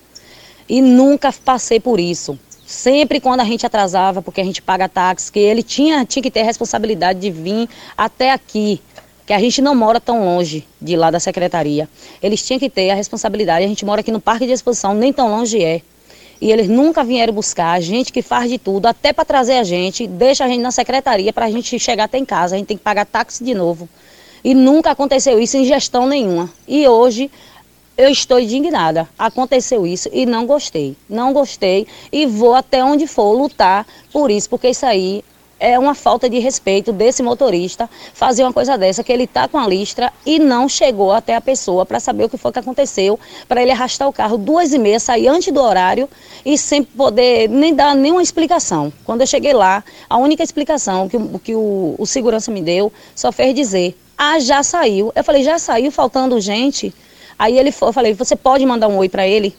E nunca passei por isso. Sempre quando a gente atrasava, porque a gente paga táxi, que ele tinha, tinha que ter a responsabilidade de vir até aqui, que a gente não mora tão longe de lá da secretaria. Eles tinham que ter a responsabilidade, a gente mora aqui no Parque de Exposição, nem tão longe é. E eles nunca vieram buscar, a gente que faz de tudo, até para trazer a gente, deixa a gente na secretaria para a gente chegar até em casa, a gente tem que pagar táxi de novo. E nunca aconteceu isso em gestão nenhuma. E hoje eu estou indignada. Aconteceu isso e não gostei. Não gostei e vou até onde for lutar por isso, porque isso aí é uma falta de respeito desse motorista fazer uma coisa dessa, que ele está com a listra e não chegou até a pessoa para saber o que foi que aconteceu, para ele arrastar o carro duas e meia, sair antes do horário e sem poder nem dar nenhuma explicação. Quando eu cheguei lá, a única explicação que, que o, o segurança me deu só fez dizer: ah, já saiu. Eu falei, já saiu, faltando gente. Aí ele foi, eu falei, você pode mandar um oi para ele?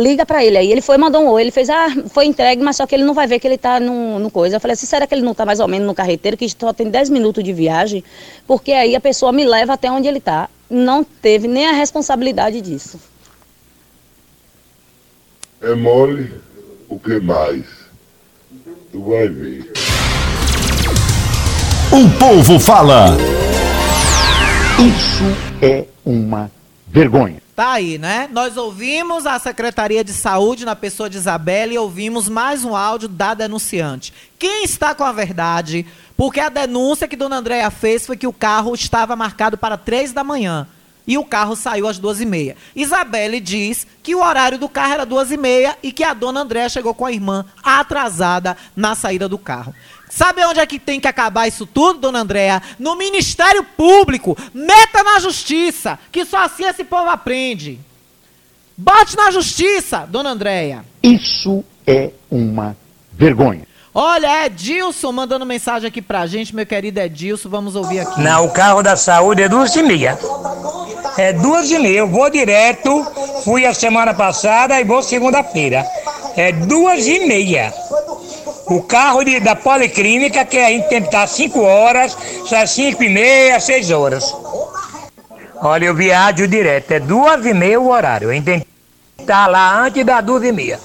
Liga para ele. Aí ele foi, mandou um oi, ele fez, ah, foi entregue, mas só que ele não vai ver que ele tá no, no coisa. Eu falei assim, será que ele não tá mais ou menos no carreteiro, que só tem dez minutos de viagem? Porque aí a pessoa me leva até onde ele tá. Não teve nem a responsabilidade disso. É mole, o que mais? Tu vai ver. O povo fala. Isso é uma vergonha. Tá aí, né? Nós ouvimos a Secretaria de Saúde na pessoa de Isabelle e ouvimos mais um áudio da denunciante. Quem está com a verdade? Porque a denúncia que dona Andréia fez foi que o carro estava marcado para três da manhã e o carro saiu às duas e meia. Isabelle diz que o horário do carro era duas e meia e que a dona Andréia chegou com a irmã atrasada na saída do carro. Sabe onde é que tem que acabar isso tudo, dona Andréia? No Ministério Público. Meta na Justiça, que só assim esse povo aprende. Bote na Justiça, dona Andréia. Isso é uma vergonha. Olha, Edilson mandando mensagem aqui pra gente, meu querido Edilson, vamos ouvir aqui. Não, o carro da saúde é duas e meia. é duas e meia. Eu vou direto, fui a semana passada e vou segunda-feira. É duas e meia. O carro de, da policlínica, que a gente tem que estar cinco horas, sai cinco e meia, seis horas. Olha, eu viajo direto, é duas e meia o horário. A gente tem que estar lá antes das duas e meia.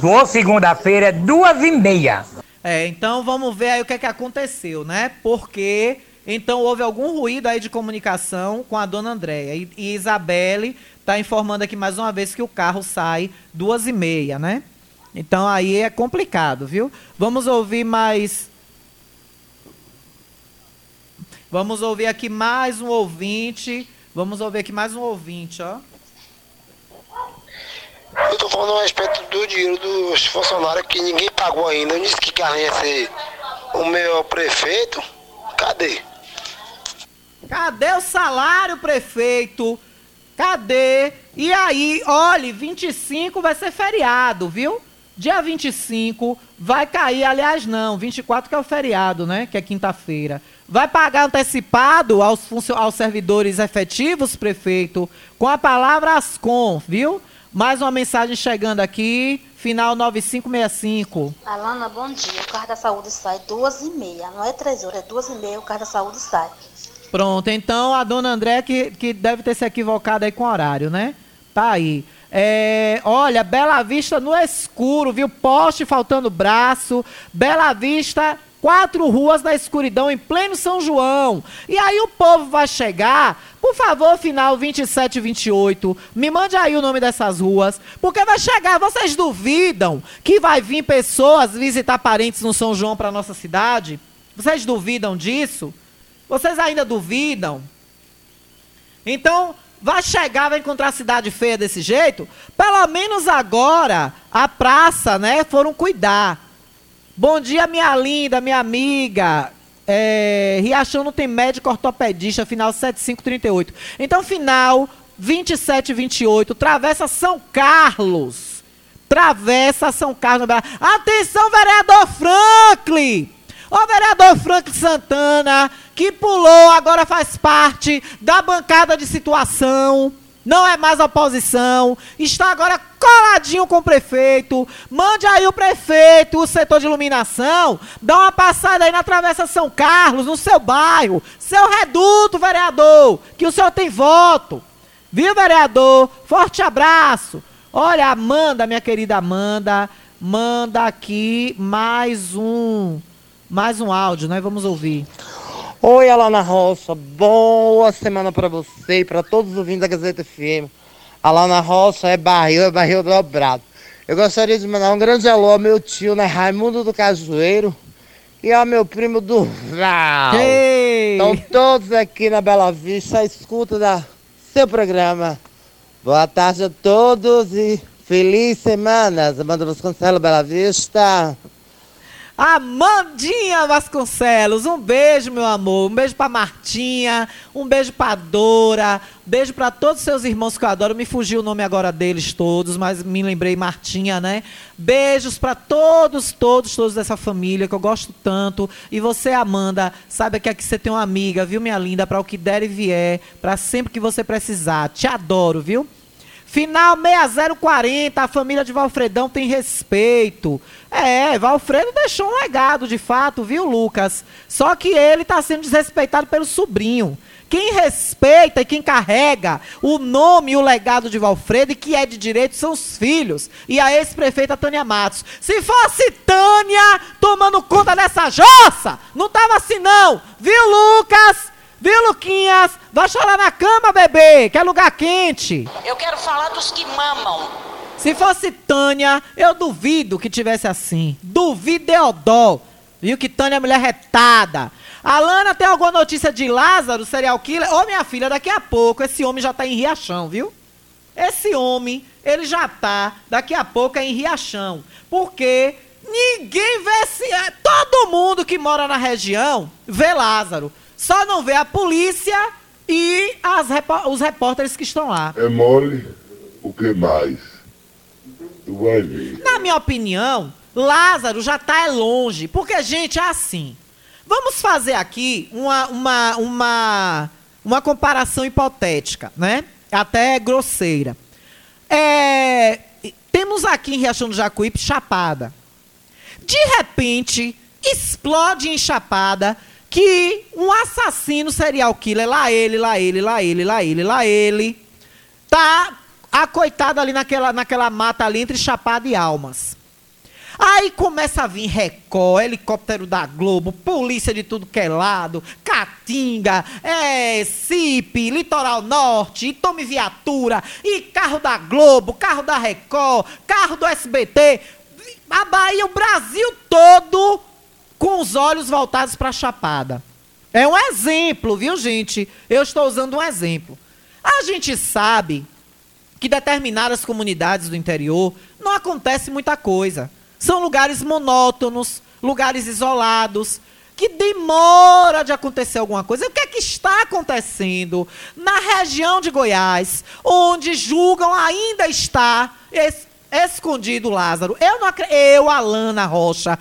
Vou segunda-feira, é duas e meia. É, então vamos ver aí o que é que aconteceu, né? Porque então houve algum ruído aí de comunicação com a dona Andréia. E, e Isabelle está informando aqui mais uma vez que o carro sai duas e meia, né? Então aí é complicado, viu? Vamos ouvir mais... Vamos ouvir aqui mais um ouvinte. Vamos ouvir aqui mais um ouvinte, ó. Eu tô falando a respeito do dinheiro dos funcionários que ninguém pagou ainda. Eu disse que carro ia ser o meu prefeito. Cadê? Cadê o salário, prefeito? Cadê? E aí, olha, vinte e cinco vai ser feriado, viu? Dia vinte e cinco vai cair, aliás, não, vinte e quatro que é o feriado, né? Que é quinta-feira. Vai pagar antecipado aos, funcio- aos servidores efetivos, prefeito? Com a palavra ASCOM, viu? Mais uma mensagem chegando aqui, final nove cinco seis cinco. Alana, bom dia. O carro da saúde sai duas e meia, não é três horas, é duas e meia o carro da saúde sai. Pronto, então a dona André que, que deve ter se equivocado aí com o horário, né? Tá aí. É, olha, Bela Vista no escuro, viu? Poste faltando braço, Bela Vista... Quatro ruas na escuridão em pleno São João. E aí o povo vai chegar, por favor, final vinte e sete e vinte e oito, me mande aí o nome dessas ruas, porque vai chegar, vocês duvidam que vai vir pessoas visitar parentes no São João para nossa cidade? Vocês duvidam disso? Vocês ainda duvidam? Então... Vai chegar, vai encontrar a cidade feia desse jeito? Pelo menos agora, a praça, né, foram cuidar. Bom dia, minha linda, minha amiga. É, Riachão não tem médico ortopedista, final setenta e cinco trinta e oito. Então, final vinte e sete e vinte e oito, Travessa São Carlos. Travessa São Carlos. Atenção, vereador Franklin! O vereador Franklin Santana, que pulou, agora faz parte da bancada de situação. Não é mais oposição, está agora coladinho com o prefeito. Mande aí o prefeito, o setor de iluminação, dá uma passada aí na Travessa São Carlos, no seu bairro, seu reduto, vereador, que o senhor tem voto. Viu, vereador? Forte abraço. Olha, Amanda, minha querida Amanda, manda aqui mais um, mais um áudio, nós vamos ouvir. Oi, Alana Rocha, boa semana para você e para todos os ouvintes da Gazeta F M. Alana Rocha é barril, é barril dobrado. Eu gostaria de mandar um grande alô ao meu tio, né, Raimundo do Cajueiro, e ao meu primo Durval. Ei. Estão todos aqui na Bela Vista, à escuta do seu programa. Boa tarde a todos e feliz semana. Amanda Vasconcelos, Bela Vista. Amandinha Vasconcelos, um beijo, meu amor, um beijo pra Martinha, um beijo pra Dora, beijo pra todos os seus irmãos que eu adoro, me fugiu o nome agora deles todos, mas me lembrei Martinha, né? Beijos pra todos, todos, todos dessa família que eu gosto tanto, e você, Amanda, sabe que aqui você tem uma amiga, viu, minha linda, pra o que der e vier, pra sempre que você precisar, te adoro, viu? Final seis zero quatro zero, a família de Valfredão tem respeito. É, Valfredo deixou um legado, de fato, viu, Lucas? Só que ele está sendo desrespeitado pelo sobrinho. Quem respeita e quem carrega o nome e o legado de Valfredo, e que é de direito, são os filhos. E a ex-prefeita Tânia Matos. Se fosse Tânia tomando conta dessa jossa, não tava assim não, viu, Lucas? Viu, Luquinhas? Vai chorar na cama, bebê, que é lugar quente. Eu quero falar dos que mamam. Se fosse Tânia, eu duvido que tivesse assim. Duvido Deodó. Viu que Tânia é mulher retada. Alana, tem alguma notícia de Lázaro, serial killer? Ô, minha filha, daqui a pouco esse homem já tá em Riachão, viu? Esse homem, ele já tá, daqui a pouco é em Riachão. Porque ninguém vê se... Todo mundo que mora na região vê Lázaro. Só não vê a polícia e as repó- os repórteres que estão lá. É mole, o que mais? Tu vai ver. Na minha opinião, Lázaro já está longe, porque, gente, é assim. Vamos fazer aqui uma, uma, uma, uma comparação hipotética, né? Até grosseira. É, temos aqui em Riachão do Jacuípe Chapada. De repente, explode em Chapada que um assassino serial killer, lá ele, lá ele, lá ele, lá ele, lá ele, tá acoitado ali naquela, naquela mata ali entre Chapada e Almas. Aí começa a vir Record, helicóptero da Globo, polícia de tudo que é lado, Caatinga, é, C I P, Litoral Norte, e tome viatura, e carro da Globo, carro da Record, carro do S B T, a Bahia, o Brasil todo com os olhos voltados para a Chapada. É um exemplo, viu, gente? Eu estou usando um exemplo. A gente sabe que determinadas comunidades do interior não acontece muita coisa. São lugares monótonos, lugares isolados, que demora de acontecer alguma coisa. O que é que está acontecendo na região de Goiás, onde julgam ainda está es- escondido Lázaro? Eu, não acre- eu, Alana Rocha,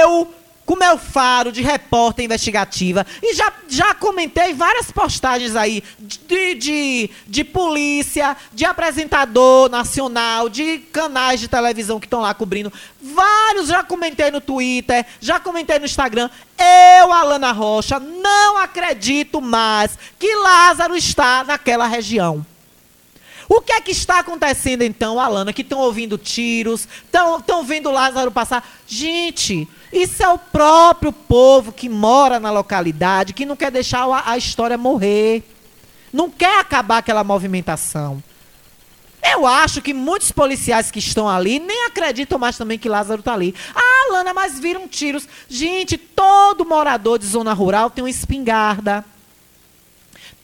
eu, com meu faro de repórter investigativa, e já, já comentei várias postagens aí de, de, de polícia, de apresentador nacional, de canais de televisão que estão lá cobrindo. Vários, já comentei no Twitter, já comentei no Instagram. Eu, Alana Rocha, não acredito mais que Lázaro está naquela região. O que é que está acontecendo então, Alana? Que estão ouvindo tiros, estão vendo Lázaro passar. Gente, isso é o próprio povo que mora na localidade, que não quer deixar a, a história morrer. Não quer acabar aquela movimentação. Eu acho que muitos policiais que estão ali nem acreditam mais também que Lázaro está ali. Ah, Alana, mas viram tiros. Gente, todo morador de zona rural tem uma espingarda.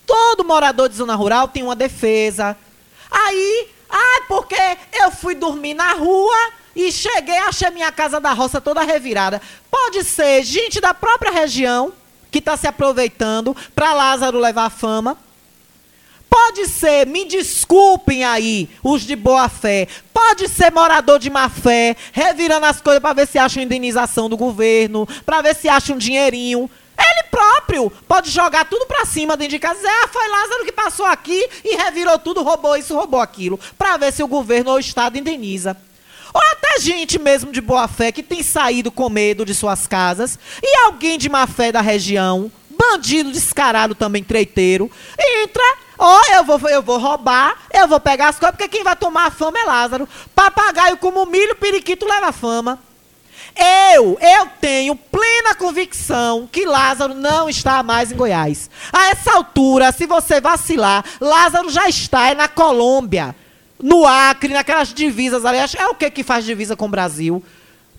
Todo morador de zona rural tem uma defesa. Aí, ah, porque eu fui dormir na rua e cheguei, achei minha casa da roça toda revirada. Pode ser gente da própria região que está se aproveitando para Lázaro levar fama. Pode ser, me desculpem aí, os de boa fé. Pode ser morador de má fé, revirando as coisas para ver se acha uma indenização do governo, para ver se acha um dinheirinho. Ele próprio pode jogar tudo pra cima dentro de casa e dizer, ah, foi Lázaro que passou aqui e revirou tudo, roubou isso, roubou aquilo, pra ver se o governo ou o Estado indeniza. Ou até gente mesmo de boa fé que tem saído com medo de suas casas e alguém de má fé da região, bandido descarado também, treiteiro, entra, ó, oh, eu, vou, eu vou roubar, eu vou pegar as coisas, porque quem vai tomar a fama é Lázaro. Papagaio como milho, periquito leva fama. Eu, eu tenho plena convicção que Lázaro não está mais em Goiás. A essa altura, se você vacilar, Lázaro já está é na Colômbia, no Acre, naquelas divisas ali. É o que que faz divisa com o Brasil?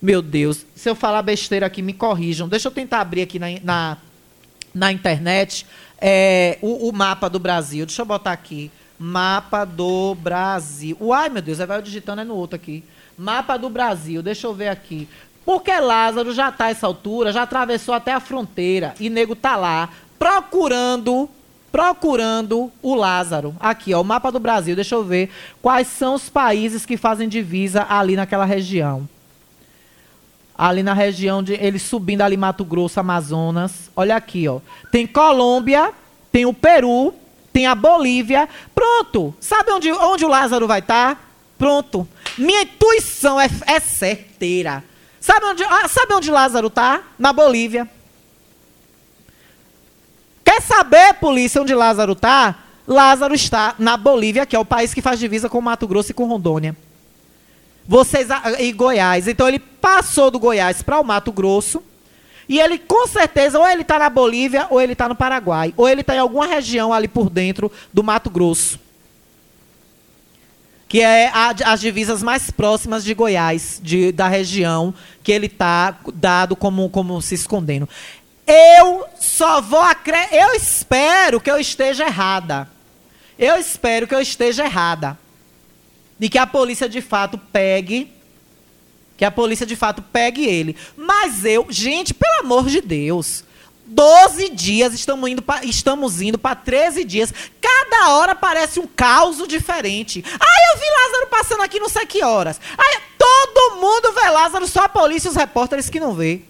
Meu Deus, se eu falar besteira aqui, me corrijam. Deixa eu tentar abrir aqui na, na, na internet é, o, o mapa do Brasil. Deixa eu botar aqui. Mapa do Brasil. Uai, meu Deus, aí vai eu digitando, é no outro aqui. Mapa do Brasil, deixa eu ver aqui. Porque Lázaro já está a essa altura, já atravessou até a fronteira e nego está lá procurando, procurando o Lázaro. Aqui, ó, o mapa do Brasil, deixa eu ver quais são os países que fazem divisa ali naquela região. Ali na região, de ele subindo ali Mato Grosso, Amazonas. Olha aqui, ó. Tem Colômbia, tem o Peru, tem a Bolívia. Pronto, sabe onde, onde o Lázaro vai estar? Tá? Pronto. Minha intuição é, é certeira. Sabe onde, sabe onde Lázaro está? Na Bolívia. Quer saber, polícia, onde Lázaro está? Lázaro está na Bolívia, que é o país que faz divisa com Mato Grosso e com Rondônia. Vocês, e Goiás. Então, ele passou do Goiás para o Mato Grosso. E ele, com certeza, ou ele está na Bolívia, ou ele está no Paraguai. Ou ele está em alguma região ali por dentro do Mato Grosso, que é a, as divisas mais próximas de Goiás, de, da região que ele está dado como, como se escondendo. Eu só vou acre- eu espero que eu esteja errada. Eu espero que eu esteja errada. E que a polícia de fato pegue, que a polícia de fato pegue ele. Mas eu, gente, pelo amor de Deus, doze dias, estamos indo para estamos indo para treze dias. Cada hora parece um caos diferente. Ah, eu vi Lázaro passando aqui não sei que horas. Ah, todo mundo vê Lázaro, só a polícia e os repórteres que não vê.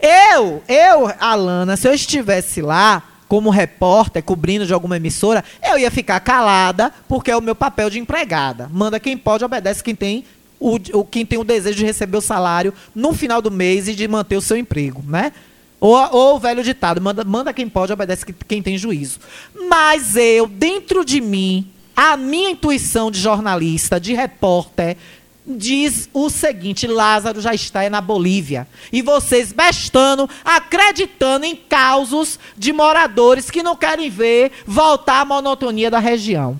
Eu, eu, Alana, se eu estivesse lá, como repórter, cobrindo de alguma emissora, eu ia ficar calada, porque é o meu papel de empregada. Manda quem pode, obedece quem tem o, o, quem tem o desejo de receber o salário no final do mês e de manter o seu emprego, né? Ou, ou o velho ditado, manda, manda quem pode, obedece quem tem juízo. Mas eu, dentro de mim, a minha intuição de jornalista, de repórter, diz o seguinte: Lázaro já está na Bolívia. E vocês bestando, acreditando em causos de moradores que não querem ver voltar a monotonia da região.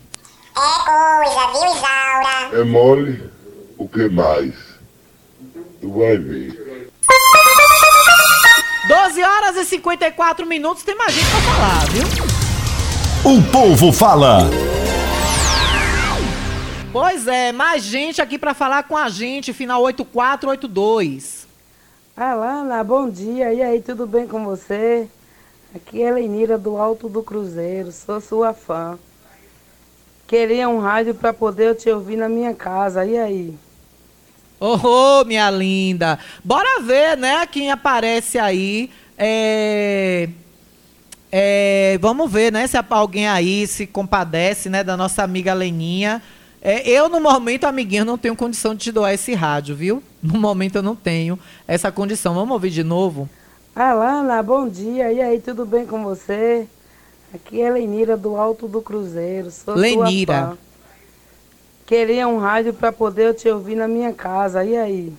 É coisa, viu, Isaura? É mole, o que mais? Tu vai ver. doze horas e cinquenta e quatro minutos, tem mais gente pra falar, viu? O povo fala. Pois é, mais gente aqui para falar com a gente, final oito quatro oito dois. Alana, bom dia, e aí, tudo bem com você? Aqui é Lenira do Alto do Cruzeiro, sou sua fã. Queria um rádio para poder te ouvir na minha casa, e aí? Oh, oh, minha linda, bora ver, né, quem aparece aí, é... É... vamos ver, né, se alguém aí se compadece, né, da nossa amiga Leninha. É, eu, no momento, amiguinha, não tenho condição de te doar esse rádio, viu? No momento eu não tenho essa condição. Vamos ouvir de novo? Alana, bom dia. E aí, tudo bem com você? Aqui é Lenira do Alto do Cruzeiro. Sou Lenira. Sua fã. Queria um rádio para poder te ouvir na minha casa. E aí?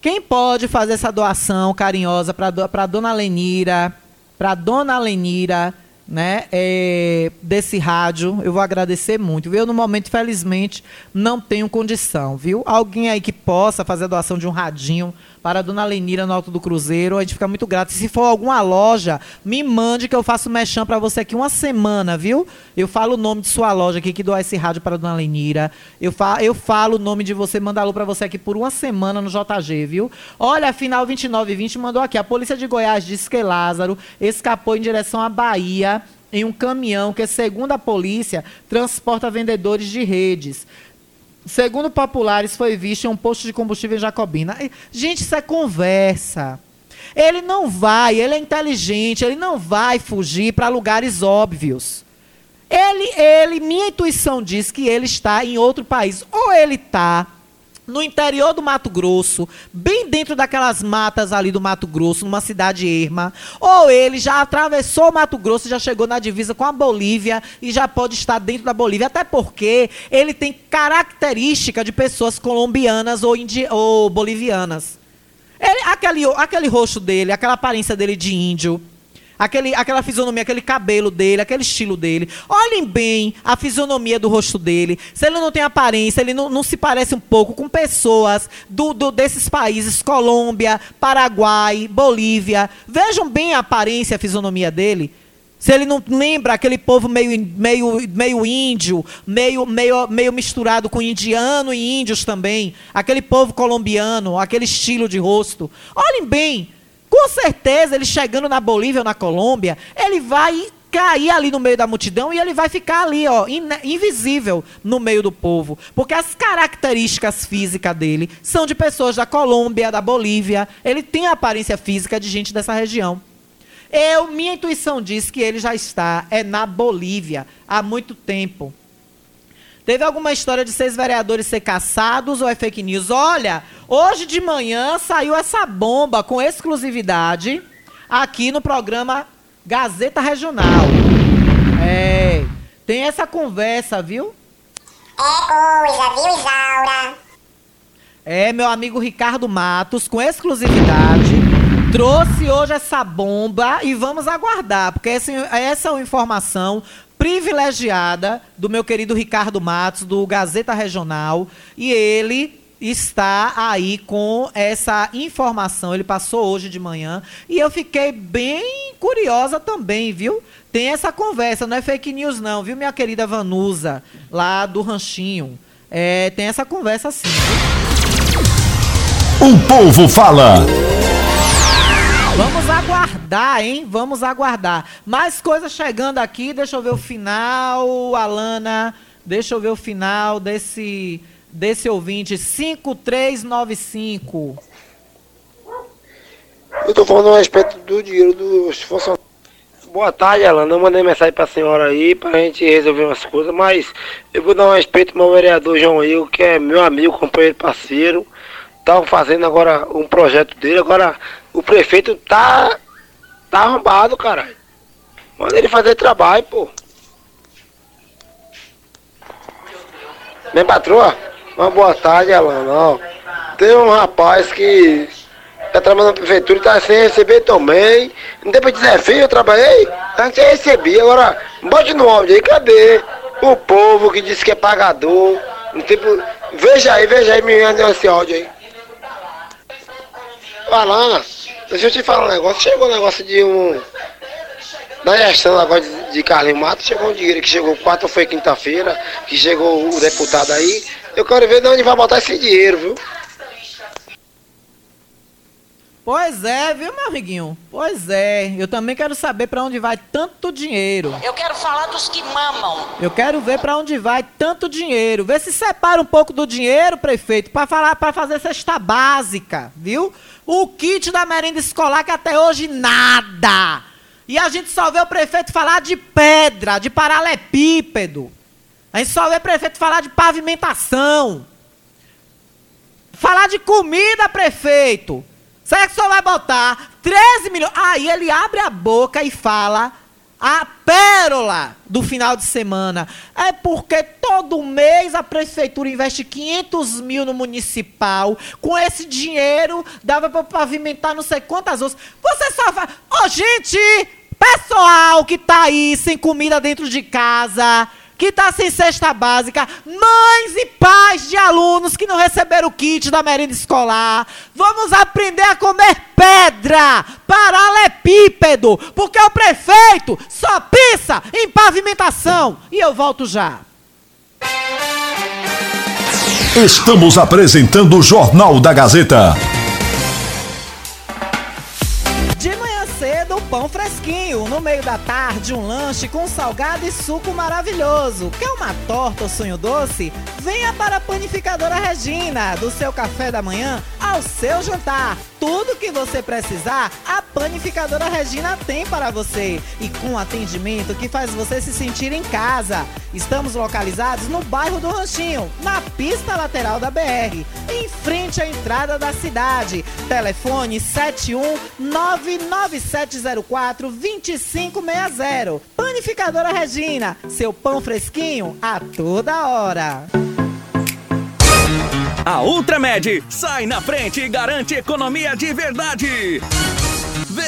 Quem pode fazer essa doação carinhosa para do, para dona Lenira, para dona Lenira... Né, é, desse rádio, eu vou agradecer muito. Eu, no momento, felizmente, não tenho condição, viu? Alguém aí que possa fazer a doação de um radinho para a dona Lenira no Alto do Cruzeiro, a gente fica muito grato. Se for alguma loja, me mande que eu faço merchan para você aqui uma semana, viu? Eu falo o nome de sua loja aqui, que doar esse rádio para a dona Lenira. Eu, fa eu falo o nome de você, manda alô para você aqui por uma semana no J G, viu? Olha, final vinte e nove e vinte mandou aqui. A polícia de Goiás disse que Lázaro escapou em direção à Bahia em um caminhão que, segundo a polícia, transporta vendedores de redes. Segundo populares, foi visto em um posto de combustível em Jacobina. Gente, isso é conversa. Ele não vai, ele é inteligente, ele não vai fugir para lugares óbvios. Ele, ele, minha intuição diz que ele está em outro país. Ou ele está no interior do Mato Grosso, bem dentro daquelas matas ali do Mato Grosso, numa cidade erma, ou ele já atravessou o Mato Grosso, já chegou na divisa com a Bolívia e já pode estar dentro da Bolívia, até porque ele tem característica de pessoas colombianas ou, indi- ou bolivianas. Ele, aquele, aquele rosto dele, aquela aparência dele de índio, Aquele, aquela fisionomia, aquele cabelo dele, aquele estilo dele. Olhem bem a fisionomia do rosto dele. Se ele não tem aparência, ele não, não se parece um pouco com pessoas do, do, desses países, Colômbia, Paraguai, Bolívia. Vejam bem a aparência e a fisionomia dele. Se ele não lembra aquele povo meio, meio, meio índio, meio, meio, meio misturado com indiano e índios também, aquele povo colombiano, aquele estilo de rosto. Olhem bem. Com certeza, ele chegando na Bolívia ou na Colômbia, ele vai cair ali no meio da multidão e ele vai ficar ali, ó, in- invisível no meio do povo. Porque as características físicas dele são de pessoas da Colômbia, da Bolívia. Ele tem a aparência física de gente dessa região. Eu, minha intuição diz que ele já está é na Bolívia há muito tempo. Teve alguma história de seis vereadores ser caçados ou é fake news? Olha, hoje de manhã saiu essa bomba com exclusividade aqui no programa Gazeta Regional. É, tem essa conversa, viu? É coisa, viu, Isaura? É, meu amigo Ricardo Matos, com exclusividade, trouxe hoje essa bomba e vamos aguardar, porque essa, essa é uma informação privilegiada do meu querido Ricardo Matos, do Gazeta Regional, e ele está aí com essa informação, ele passou hoje de manhã, e eu fiquei bem curiosa também, viu? Tem essa conversa, não é fake news não, viu, minha querida Vanusa, lá do Ranchinho, é, tem essa conversa sim. O povo fala... Vamos aguardar, hein? Vamos aguardar. Mais coisas chegando aqui. Deixa eu ver o final, Alana. Deixa eu ver o final desse, desse ouvinte. cinco três nove cinco. Eu tô falando a respeito do dinheiro dos funcionários. Boa tarde, Alana. Eu mandei mensagem pra senhora aí pra gente resolver umas coisas, mas eu vou dar um respeito ao meu vereador João Igor, que é meu amigo, companheiro, parceiro. Tá fazendo agora um projeto dele. Agora o prefeito tá, tá arrombado, caralho. Manda ele fazer trabalho, pô. Minha patroa, uma boa tarde, Alana. Ó, tem um rapaz que tá trabalhando na prefeitura e tá sem receber também. Não tem pra dizer, filho, eu trabalhei? Antes eu recebi, agora bote no áudio aí, cadê? O povo que disse que é pagador. Não tem pro... Veja aí, veja aí, menina, deu esse áudio aí. Alana, deixa eu te falar um negócio. Chegou um negócio de um... Na gestão agora de, de Carlos Matos, chegou um dinheiro que chegou quarta ou foi quinta-feira, que chegou o deputado aí. Eu quero ver de onde vai botar esse dinheiro, viu? Pois é, viu, meu amiguinho? Pois é. Eu também quero saber pra onde vai tanto dinheiro. Eu quero falar dos que mamam. Eu quero ver pra onde vai tanto dinheiro. Vê se separa um pouco do dinheiro, prefeito, pra, falar, pra fazer cesta básica, viu? O kit da merenda escolar que até hoje nada. E a gente só vê o prefeito falar de pedra, de paralelepípedo. A gente só vê o prefeito falar de pavimentação. Falar de comida, prefeito. Será que o senhor vai botar treze milhões? Aí ah, ele abre a boca e fala a pérola do final de semana. É porque todo mês a prefeitura investe quinhentos mil no municipal. Com esse dinheiro dava para pavimentar não sei quantas outras. Você só fala... Ô, oh, gente... Pessoal que tá aí sem comida dentro de casa, que tá sem cesta básica, mães e pais de alunos que não receberam o kit da merenda escolar, vamos aprender a comer pedra, paralelepípedo, porque o prefeito só pensa em pavimentação. E eu volto já. Estamos apresentando o Jornal da Gazeta. Pão fresquinho, no meio da tarde um lanche com salgado e suco maravilhoso. Quer uma torta ou sonho doce? Venha para a Panificadora Regina, do seu café da manhã ao seu jantar. Tudo que você precisar, a Panificadora Regina tem para você. E com atendimento que faz você se sentir em casa. Estamos localizados no bairro do Ranchinho, na pista lateral da B R, em frente à entrada da cidade. Telefone sete um nove nove sete zero quatro vinte e cinco sessenta. Panificadora Regina, seu pão fresquinho a toda hora. A Ultramed sai na frente e garante economia de verdade.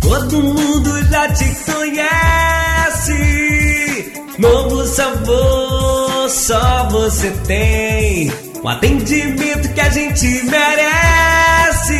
Todo mundo já te conhece, Novo Sabor só você tem. O atendimento que a gente merece,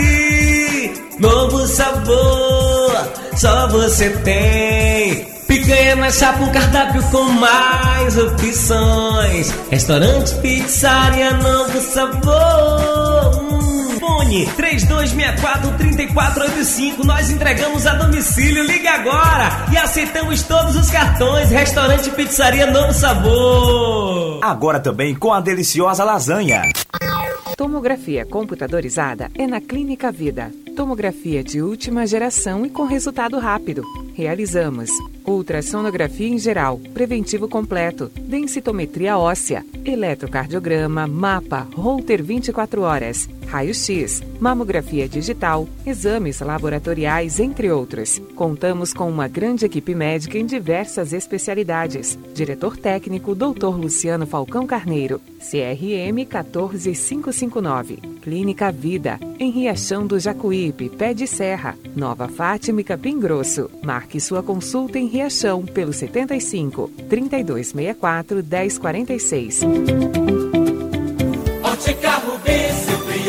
Novo Sabor só você tem. Picanha na chapa, um cardápio com mais opções. Restaurante Pizzaria Novo Sabor. Fone trinta e dois sessenta e quatro, trinta e quatro oitenta e cinco. Nós entregamos a domicílio. Liga agora e aceitamos todos os cartões. Restaurante Pizzaria Novo Sabor. Agora também com a deliciosa lasanha. Tomografia computadorizada é na Clínica Vida. Tomografia de última geração e com resultado rápido. Realizamos ultrassonografia em geral, preventivo completo, densitometria óssea, eletrocardiograma, mapa, Holter vinte e quatro horas, raio-x, mamografia digital, exames laboratoriais, entre outros. Contamos com uma grande equipe médica em diversas especialidades. Diretor técnico doutor Luciano Falcão Carneiro, C R M um quatro cinco cinco nove. Clínica Vida, em Riachão do Jacuípe, Pé de Serra, Nova Fátima e Capim Grosso. Marque sua consulta em Riachão pelo setenta e cinco, trinta e dois sessenta e quatro, dez quarenta e seis. Ótica Rubi, sempre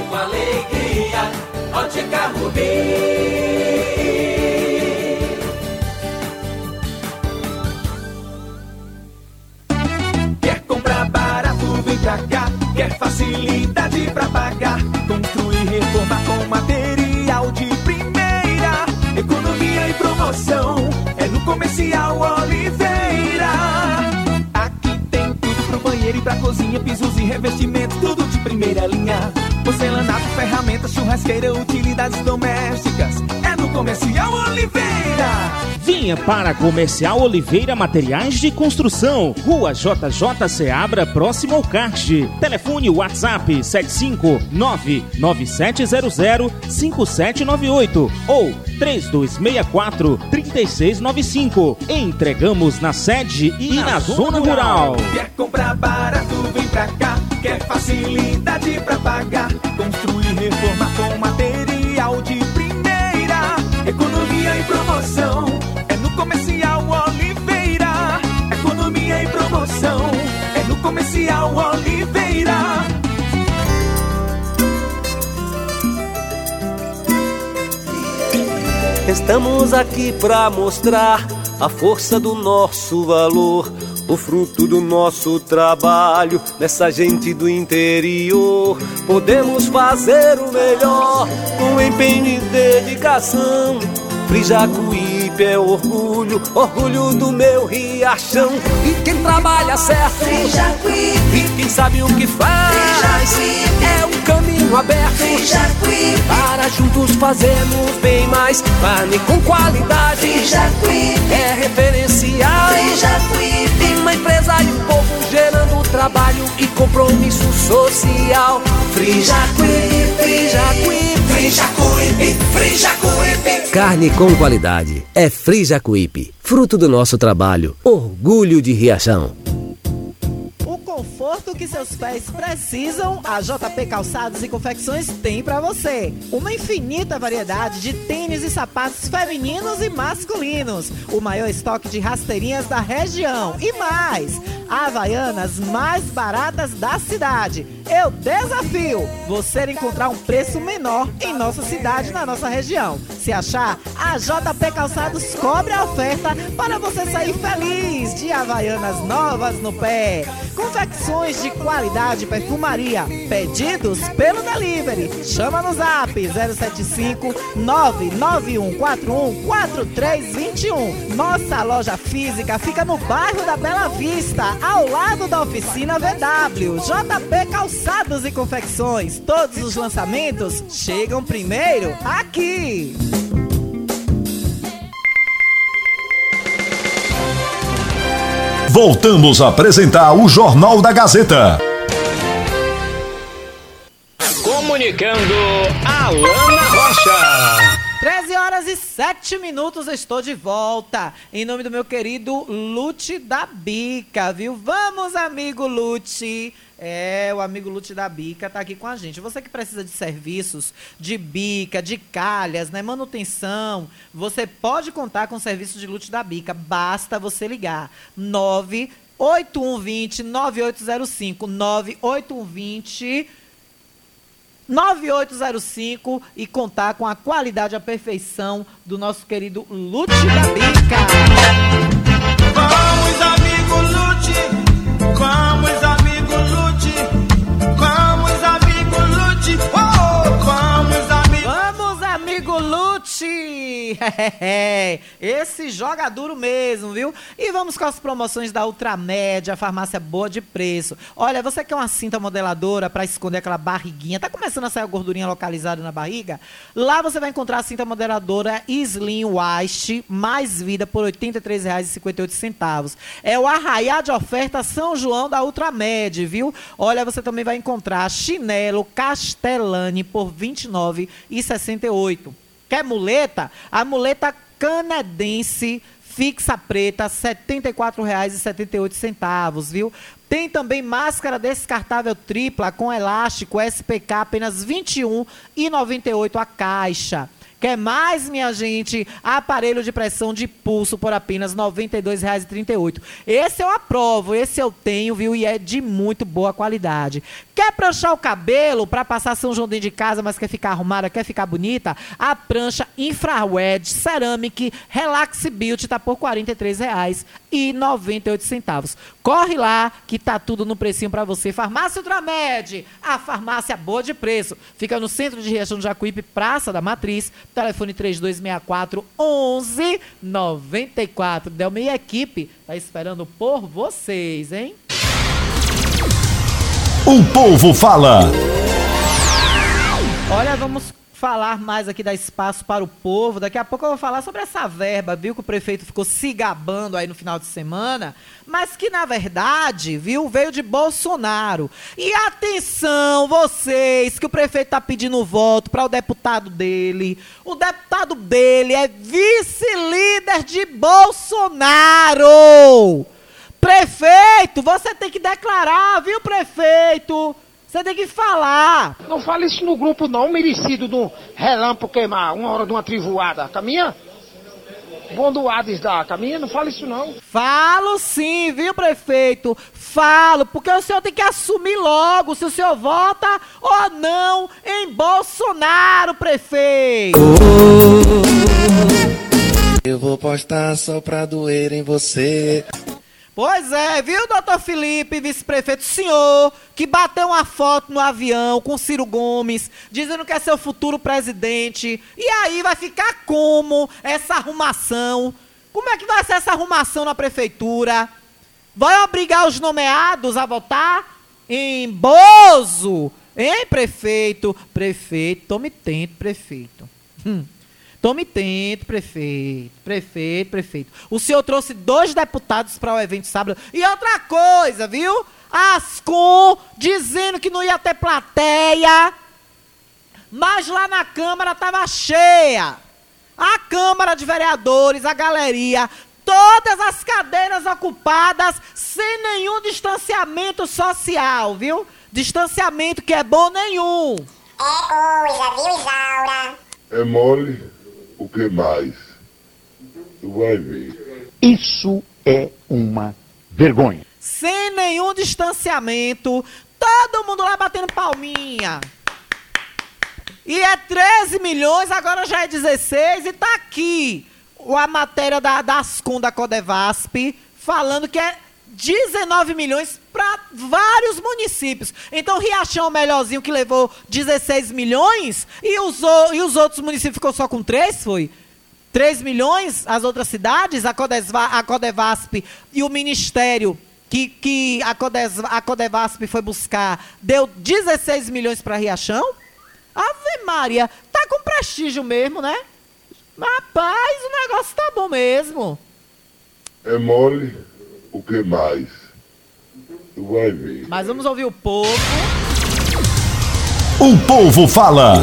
com alegria. Ótica Rubi. Quer facilidade pra pagar, construir e reformar com material de primeira. Economia e promoção é no Comercial Oliveira. Aqui tem tudo pro banheiro e pra cozinha, pisos e revestimentos, tudo de primeira linha. Porcelanato, ferramentas, churrasqueira, utilidades domésticas, é no Comercial Oliveira. Vinha para Comercial Oliveira Materiais de Construção, Rua J J Seabra, próximo ao C A R T. Telefone WhatsApp sete cinco, nove nove sete zero zero, cinco sete nove oito ou três dois seis quatro, três seis nove cinco. Entregamos na sede e na, na zona rural. rural. Quer comprar barato, vem pra cá. Quer facilidade pra pagar, construir, reformar com material de primeira. Economia e promoção é no Comercial Oliveira. Economia e promoção é no Comercial Oliveira. Estamos aqui pra mostrar a força do nosso valor, o fruto do nosso trabalho, nessa gente do interior. Podemos fazer o melhor com empenho e dedicação. Frisacuípe é orgulho, orgulho do meu riachão. E quem trabalha certo, Frisacuípe, e quem sabe o que faz, Frisacuípe, é um caminho aberto, Frisacuípe, para juntos fazermos bem mais. Carne com qualidade, Frisacuípe, é referencial, Frisacuípe, uma empresa e um povo gerando trabalho e compromisso social. Frisacuípe, Frisacuípe, Frisacuípe, Frisacuípe. Carne com qualidade é Frisacuípe, fruto do nosso trabalho, orgulho de Riachão. Conforto que seus pés precisam, a J P Calçados e Confecções tem pra você. Uma infinita variedade de tênis e sapatos femininos e masculinos. O maior estoque de rasteirinhas da região e mais, havaianas mais baratas da cidade. Eu desafio você encontrar um preço menor em nossa cidade, na nossa região. Se achar, a J P Calçados cobre a oferta para você sair feliz de havaianas novas no pé. Confecções de qualidade, perfumaria, pedidos pelo delivery. Chama no zap zero sete cinco, nove nove um quatro um quatro três dois um. Nossa loja física fica no bairro da Bela Vista, ao lado da oficina V W. J P Calçados e Confecções. Todos os lançamentos chegam primeiro aqui. Voltamos a apresentar o Jornal da Gazeta. Comunicando, Alana Rocha. treze horas e sete minutos, estou de volta. Em nome do meu querido Lute da Bica, viu? Vamos, amigo Lute. É, o amigo Lute da Bica tá aqui com a gente. Você que precisa de serviços de bica, de calhas, né, manutenção, você pode contar com o serviço de Lute da Bica. Basta você ligar nove oito um dois zero nove oito zero cinco, nove oito um dois nove oito zero cinco e contar com a qualidade e a perfeição do nosso querido Lute da Bica. Vamos, amigo Lute, vamos, amigo Lute, vamos, amigo Lute, oh, vamos, amigo... Vamos, amigo Lute! Esse joga duro mesmo, viu? E vamos com as promoções da Ultramed, a farmácia boa de preço. Olha, você quer uma cinta modeladora para esconder aquela barriguinha? Tá começando a sair a gordurinha localizada na barriga? Lá você vai encontrar a cinta modeladora Slim Wash mais vida por oitenta e três reais e cinquenta e oito centavos. É o arraiá de oferta São João da Ultramed, viu? Olha, você também vai encontrar chinelo Castellani por vinte e nove reais e sessenta e oito centavos. Quer muleta? A muleta canadense fixa preta, setenta e quatro reais e setenta e oito centavos, viu? Tem também máscara descartável tripla com elástico S P K, apenas vinte e um reais e noventa e oito centavos a caixa. Quer mais, minha gente? Aparelho de pressão de pulso por apenas noventa e dois reais e trinta e oito centavos. Esse eu aprovo, esse eu tenho, viu? E é de muito boa qualidade. Quer pranchar o cabelo para passar São João dentro de casa, mas quer ficar arrumada, quer ficar bonita? A prancha Infrared Ceramic Relax Beauty tá por quarenta e três reais e noventa e oito centavos. Corre lá que tá tudo no precinho para você. Farmácia Ultramed, a farmácia boa de preço. Fica no centro de Riachão do Jacuípe, Praça da Matriz. Telefone trinta e dois sessenta e quatro, onze noventa e quatro. Delma e a equipe tá esperando por vocês, hein? O povo fala. Olha, vamos falar mais aqui, dar espaço para o povo. Daqui a pouco eu vou falar sobre essa verba, viu? Que o prefeito ficou se gabando aí no final de semana, mas que, na verdade, viu, veio de Bolsonaro. E atenção, vocês, que o prefeito está pedindo voto para o deputado dele. O deputado dele é vice-líder de Bolsonaro. Prefeito, você tem que declarar, viu, prefeito? Você tem que falar. Não fale isso no grupo, não, merecido de um relâmpago queimar, uma hora de uma trivoada. Caminha? Bondoades da caminha, não fale isso, não. Falo sim, viu, prefeito? Falo, porque o senhor tem que assumir logo se o senhor vota ou não em Bolsonaro, prefeito. Eu vou postar só pra doer em você. Pois é, viu, doutor Felipe, vice-prefeito, senhor, que bateu uma foto no avião com Ciro Gomes, dizendo que é seu futuro presidente. E aí vai ficar como essa arrumação? Como é que vai ser essa arrumação na prefeitura? Vai obrigar os nomeados a votar em Bozo? Hein, prefeito? Prefeito, tome tempo, prefeito. Hum. Tome tempo, prefeito, prefeito, prefeito. O senhor trouxe dois deputados para o evento sábado. E outra coisa, viu? Ascom dizendo que não ia ter plateia, mas lá na Câmara estava cheia. A Câmara de Vereadores, a galeria, todas as cadeiras ocupadas, sem nenhum distanciamento social, viu? Distanciamento que é bom nenhum. É coisa, viu, Isaura? É mole. O que mais? Tu vai ver. Isso é uma vergonha. Sem nenhum distanciamento, todo mundo lá batendo palminha. E é treze milhões, agora já é dezesseis, e tá aqui a matéria da, da Ascom, da Codevasp, falando que é dezenove milhões para vários municípios. Então, Riachão, melhorzinho, que levou dezesseis milhões e os, e os outros municípios ficou só com três, foi? três milhões, as outras cidades, a, Codesva, a Codevasp e o Ministério que, que a, Codesva, a Codevasp foi buscar, deu dezesseis milhões para Riachão? Ave Maria, tá com prestígio mesmo, né? Rapaz, o negócio tá bom mesmo. É mole. O que mais? Tu vai ver. Mas vamos ouvir o povo. O povo fala.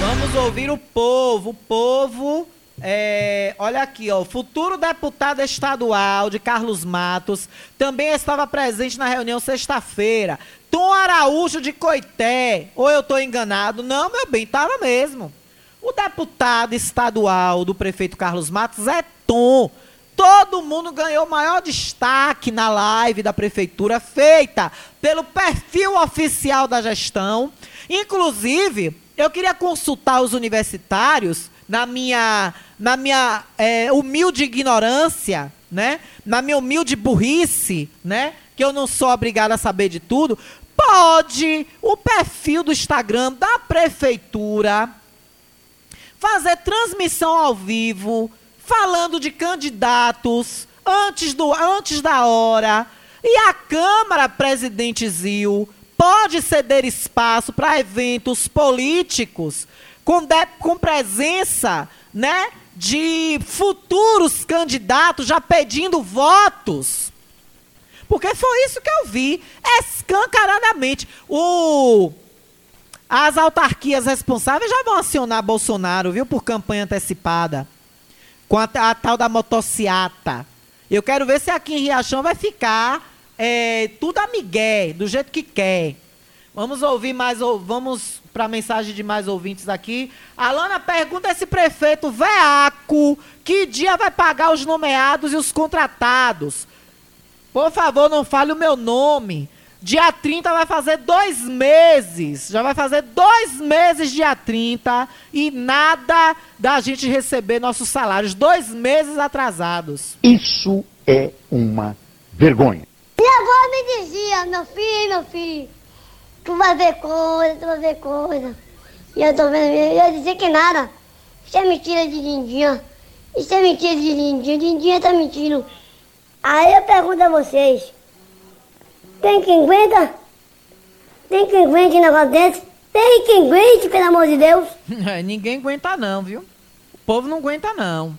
Vamos ouvir o povo. O povo, é, olha aqui, ó, o futuro deputado estadual de Carlos Matos também estava presente na reunião sexta-feira. Tom Araújo de Coité. Ou eu estou enganado? Não, meu bem, estava mesmo. O deputado estadual do prefeito Carlos Matos é Tom. Todo mundo ganhou maior destaque na live da prefeitura feita pelo perfil oficial da gestão. Inclusive, eu queria consultar os universitários, na minha, na minha é, humilde ignorância, né? Na minha humilde burrice, né? Que eu não sou obrigada a saber de tudo. Pode o perfil do Instagram da prefeitura fazer transmissão ao vivo, falando de candidatos antes, do, antes da hora. E a Câmara, presidente Zil, pode ceder espaço para eventos políticos com, de, com presença, né, de futuros candidatos já pedindo votos. Porque foi isso que eu vi, escancaradamente. O... As autarquias responsáveis já vão acionar Bolsonaro, viu, por campanha antecipada. Com a, a tal da motociata. Eu quero ver se aqui em Riachão vai ficar é, tudo amigué, do jeito que quer. Vamos ouvir mais, vamos para a mensagem de mais ouvintes aqui. Alana pergunta a esse prefeito veaco, que dia vai pagar os nomeados e os contratados? Por favor, não fale o meu nome. Dia trinta vai fazer dois meses, já vai fazer dois meses dia trinta e nada da gente receber nossos salários, dois meses atrasados. Isso é uma vergonha. Minha avó me dizia, meu filho, meu filho, tu vai ver coisa, tu vai ver coisa. E eu tô vendo, eu ia dizer que nada, isso é mentira de Lindinha, isso é mentira de Lindinha, Lindinha tá mentindo. Aí eu pergunto a vocês, tem quem aguenta? Tem quem aguente negócio desse? Tem quem aguente, pelo amor de Deus? É, ninguém aguenta não, viu? O povo não aguenta não.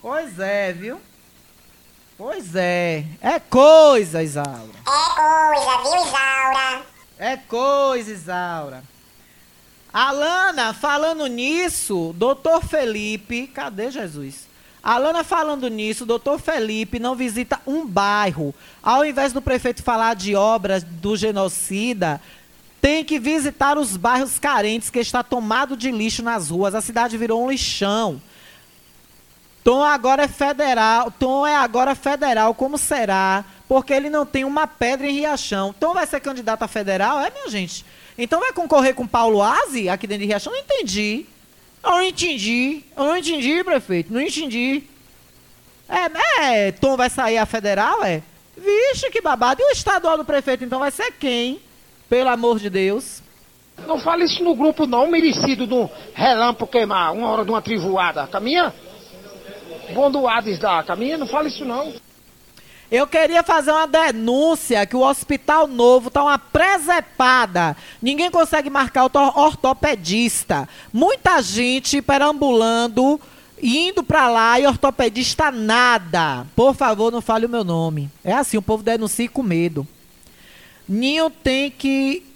Pois é, viu? Pois é. É coisa, Isaura. É coisa, viu, Isaura? É coisa, Isaura. Alana, falando nisso, doutor Felipe... Cadê Jesus? Alana falando nisso, o doutor Felipe não visita um bairro. Ao invés do prefeito falar de obras do genocida, tem que visitar os bairros carentes que está tomado de lixo nas ruas. A cidade virou um lixão. Tom agora é federal, Tom é agora federal, como será? Porque ele não tem uma pedra em Riachão. Tom vai ser candidato a federal? É, minha gente? Então vai concorrer com Paulo Aze aqui dentro de Riachão? Não entendi. Eu não entendi, eu não entendi, prefeito, não entendi. É, é, Tom vai sair a federal, é? Vixe, que babado. E o estadual do prefeito, então, vai ser quem? Pelo amor de Deus. Não fale isso no grupo, não, merecido de um relâmpago queimar, uma hora de uma trivoada. Caminha? Bom do Hades da caminha, não fale isso, não. Eu queria fazer uma denúncia que o Hospital Novo está uma presepada. Ninguém consegue marcar o ortopedista. Muita gente perambulando, indo para lá e ortopedista nada. Por favor, não fale o meu nome. É assim, o povo denuncia com medo. Ninho tem que...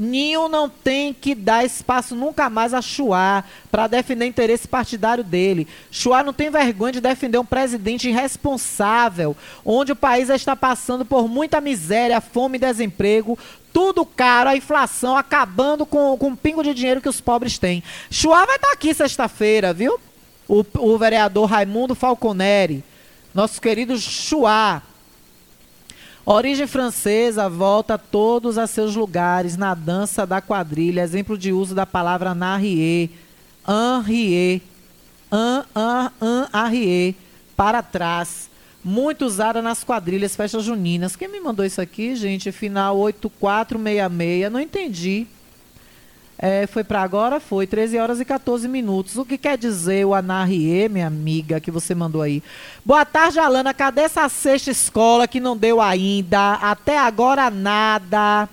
Ninho não tem que dar espaço nunca mais a Chuá para defender interesse partidário dele. Chuá não tem vergonha de defender um presidente irresponsável, onde o país está passando por muita miséria, fome e desemprego, tudo caro, a inflação, acabando com, com um pingo de dinheiro que os pobres têm. Chuá vai estar aqui sexta-feira, viu? O, o vereador Raimundo Falconeri, nosso querido Chuá. Origem francesa volta todos a seus lugares na dança da quadrilha. Exemplo de uso da palavra narrier, enrier, an, an, an, arrier, para trás. Muito usada nas quadrilhas, festas juninas. Quem me mandou isso aqui, gente? Final oito quatro seis seis. Não entendi. É, foi para agora? Foi. treze horas e quatorze minutos. O que quer dizer o anarriê, minha amiga, que você mandou aí? Boa tarde, Alana. Cadê essa sexta escola que não deu ainda? Até agora nada.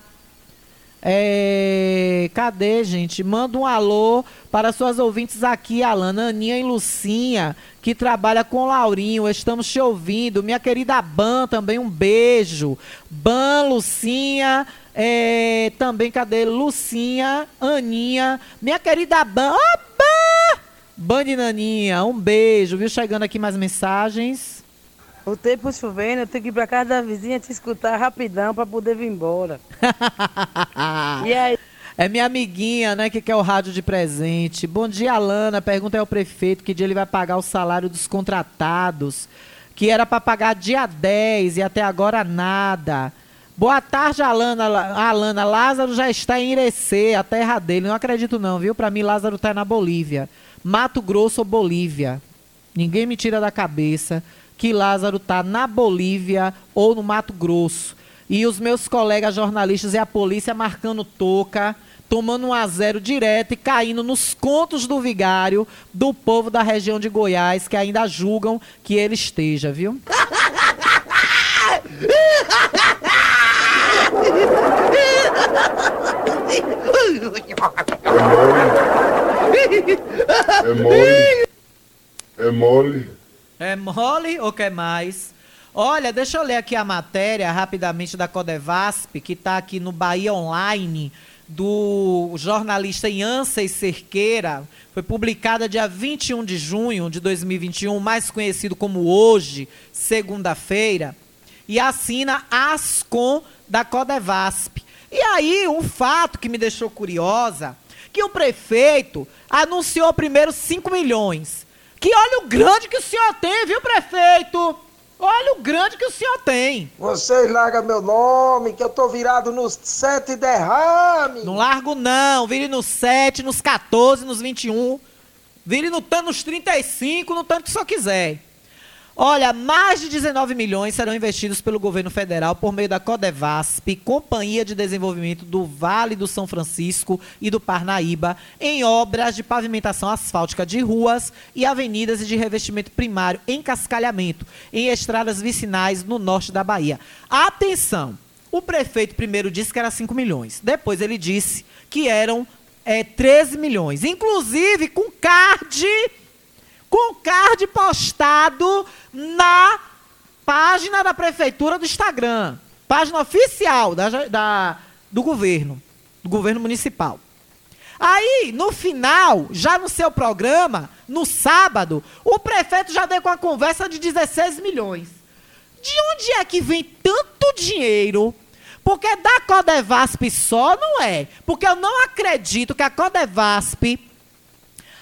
É, cadê, gente? Manda um alô para suas ouvintes aqui, Alana, Aninha e Lucinha, que trabalha com Laurinho. Estamos te ouvindo. Minha querida Ban, também um beijo. Ban, Lucinha... É, também, cadê? Lucinha, Aninha, minha querida Ban. Opa! Ban de Naninha, um beijo, viu? Chegando aqui mais mensagens. O tempo chovendo, eu tenho que ir pra casa da vizinha te escutar rapidão pra poder vir embora. E aí? É minha amiguinha, né, que quer o rádio de presente. Bom dia, Alana. Pergunta ao prefeito que dia ele vai pagar o salário dos contratados, que era pra pagar dia dez e até agora nada. Boa tarde, Alana. Alana, Lázaro já está em Irecê, a terra dele. Não acredito não, viu? Para mim, Lázaro está na Bolívia. Mato Grosso ou Bolívia. Ninguém me tira da cabeça que Lázaro está na Bolívia ou no Mato Grosso. E os meus colegas jornalistas e a polícia marcando toca, tomando um a zero direto e caindo nos contos do vigário do povo da região de Goiás, que ainda julgam que ele esteja, viu? É mole. É mole. É mole ou quer mais? Olha, deixa eu ler aqui a matéria rapidamente da Codevasp, que está aqui no Bahia Online, do jornalista Yancey Cerqueira. Foi publicada dia vinte e um de junho de dois mil e vinte e um, mais conhecido como hoje, segunda-feira. e assina Ascom da Codevasp. E aí, um fato que me deixou curiosa, que o prefeito anunciou primeiro cinco milhões. Que olha o grande que o senhor tem, viu, prefeito? Olha o grande que o senhor tem. Vocês largam meu nome, que eu tô virado nos sete derrame. Não largo não, vire nos sete, nos quatorze, nos vinte e um. Vire no tanto, nos trinta e cinco, no tanto que só quiser. Olha, mais de dezenove milhões serão investidos pelo governo federal por meio da Codevasp, Companhia de Desenvolvimento do Vale do São Francisco e do Parnaíba, em obras de pavimentação asfáltica de ruas e avenidas e de revestimento primário em cascalhamento, em estradas vicinais no norte da Bahia. Atenção! O prefeito primeiro disse que era cinco milhões, depois ele disse que eram é, treze milhões, inclusive com card... com o card postado na página da prefeitura do Instagram, página oficial da, da, do governo, do governo municipal. Aí, no final, já no seu programa, no sábado, o prefeito já veio com a conversa de dezesseis milhões. De onde é que vem tanto dinheiro? Porque da Codevasp só não é, porque eu não acredito que a Codevasp...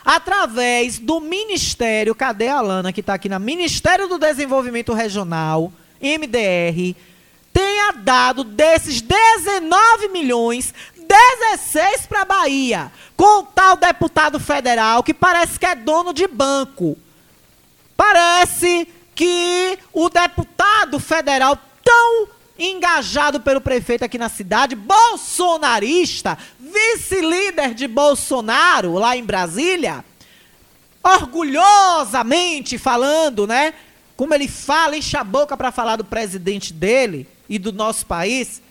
através do Ministério, cadê a Alana que está aqui na Ministério do Desenvolvimento Regional, M D R, tenha dado desses dezenove milhões, dezesseis para a Bahia, com o tal deputado federal que parece que é dono de banco. Parece que o deputado federal tão engajado pelo prefeito aqui na cidade, bolsonarista, vice-líder de Bolsonaro lá em Brasília, orgulhosamente falando, né? Como ele fala, enche a boca para falar do presidente dele e do nosso país.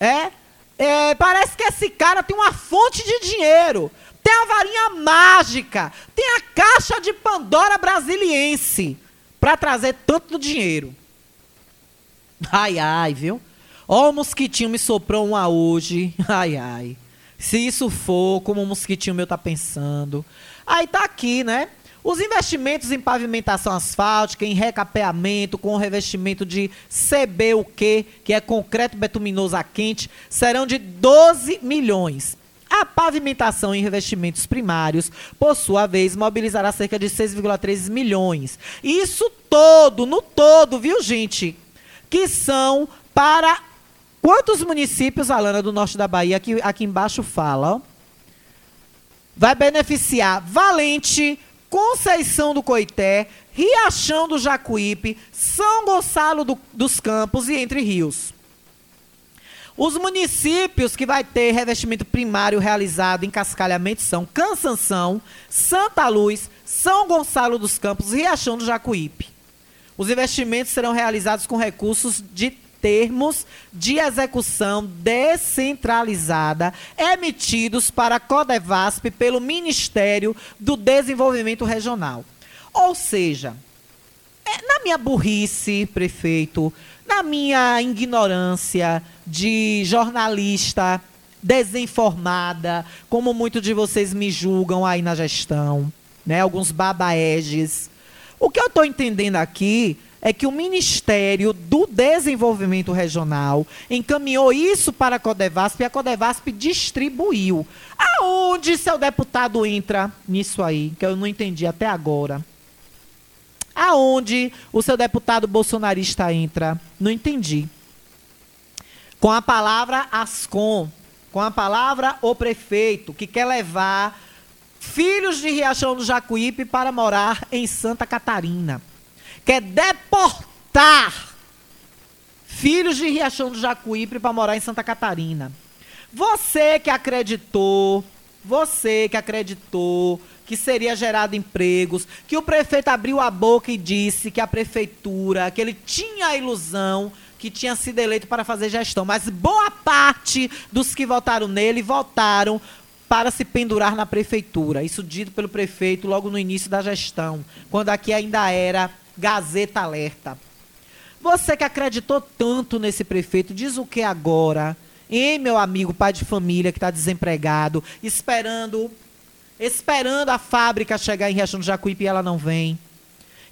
É, é, parece que esse cara tem uma fonte de dinheiro, tem a varinha mágica, tem a caixa de Pandora brasiliense para trazer tanto dinheiro. Ai, ai, viu? Ó, o mosquitinho me soprou uma hoje. Ai, ai. Se isso for, como o mosquitinho meu tá pensando. Aí tá aqui, né? Os investimentos em pavimentação asfáltica, em recapeamento, com revestimento de C B U Q, que é concreto betuminoso a quente, serão de doze milhões. A pavimentação em revestimentos primários, por sua vez, mobilizará cerca de seis vírgula três milhões. Isso todo, no todo, viu, gente? Que são para quantos municípios, Alana, do norte da Bahia, aqui, aqui embaixo fala, ó. Vai beneficiar Valente, Conceição do Coité, Riachão do Jacuípe, São Gonçalo do, dos Campos e Entre Rios. Os municípios que vai ter revestimento primário realizado em cascalhamento são Cansanção, Santa Luz, São Gonçalo dos Campos e Riachão do Jacuípe. Os investimentos serão realizados com recursos de termos de execução descentralizada emitidos para a Codevasp pelo Ministério do Desenvolvimento Regional. Ou seja, na minha burrice, prefeito, na minha ignorância de jornalista desinformada, como muitos de vocês me julgam aí na gestão, né, alguns babaeges. O que eu estou entendendo aqui é que o Ministério do Desenvolvimento Regional encaminhou isso para a Codevasp e a Codevasp distribuiu. Aonde seu deputado entra nisso aí, que eu não entendi até agora? Aonde o seu deputado bolsonarista entra? Não entendi. Com a palavra Ascom, com a palavra o prefeito, que quer levar... filhos de Riachão do Jacuípe para morar em Santa Catarina. Quer deportar filhos de Riachão do Jacuípe para morar em Santa Catarina. Você que acreditou, você que acreditou que seria gerado empregos, que o prefeito abriu a boca e disse que a prefeitura, que ele tinha a ilusão que tinha sido eleito para fazer gestão, mas boa parte dos que votaram nele votaram para se pendurar na prefeitura. Isso dito pelo prefeito logo no início da gestão, quando aqui ainda era Gazeta Alerta. Você que acreditou tanto nesse prefeito, diz o que agora? Hein, meu amigo, pai de família que está desempregado, esperando, esperando a fábrica chegar em Riachão do Jacuípe e ela não vem.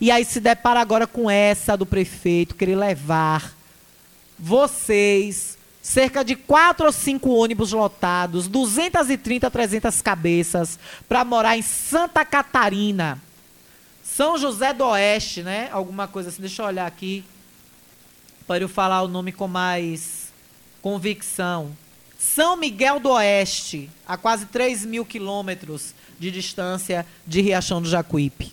E aí se depara agora com essa do prefeito, querer levar vocês, cerca de quatro ou cinco ônibus lotados, duzentas e trinta a trezentas cabeças, para morar em Santa Catarina, São José do Oeste, né? Alguma coisa assim, deixa eu olhar aqui, para eu falar o nome com mais convicção. São Miguel do Oeste, a quase três mil quilômetros de distância de Riachão do Jacuípe.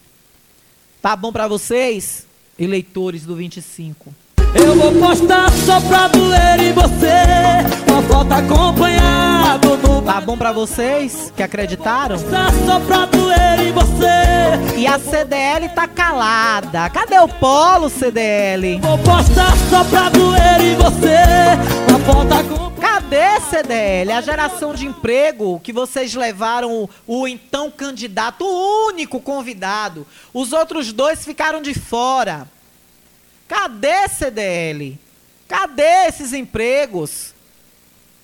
Tá bom para vocês, eleitores do vinte e cinco? Eu vou postar só pra doer em você, uma foto acompanhado do... Tá bom pra vocês que acreditaram? Eu vou postar só pra doer em você. E a C D L tá calada. Cadê o polo, C D L? Eu vou postar só pra doer em você, uma foto acompanhado. Cadê, C D L? A geração de emprego que vocês levaram o, o então candidato, o único convidado. Os outros dois ficaram de fora. Cadê, C D L? Cadê esses empregos?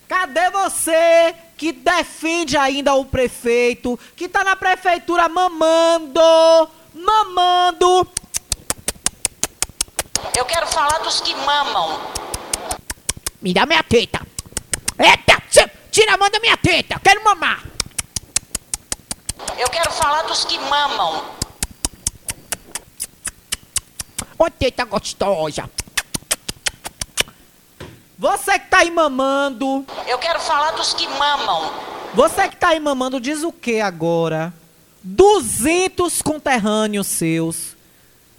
Cadê você que defende ainda o prefeito, que está na prefeitura mamando, mamando? Eu quero falar dos que mamam. Me dá minha teta. Eita, tira a mão da minha teta, quero mamar. Eu quero falar dos que mamam. Ô, teta gostosa. Você que tá aí mamando... Eu quero falar dos que mamam. Você que tá aí mamando diz o que agora? duzentos conterrâneos seus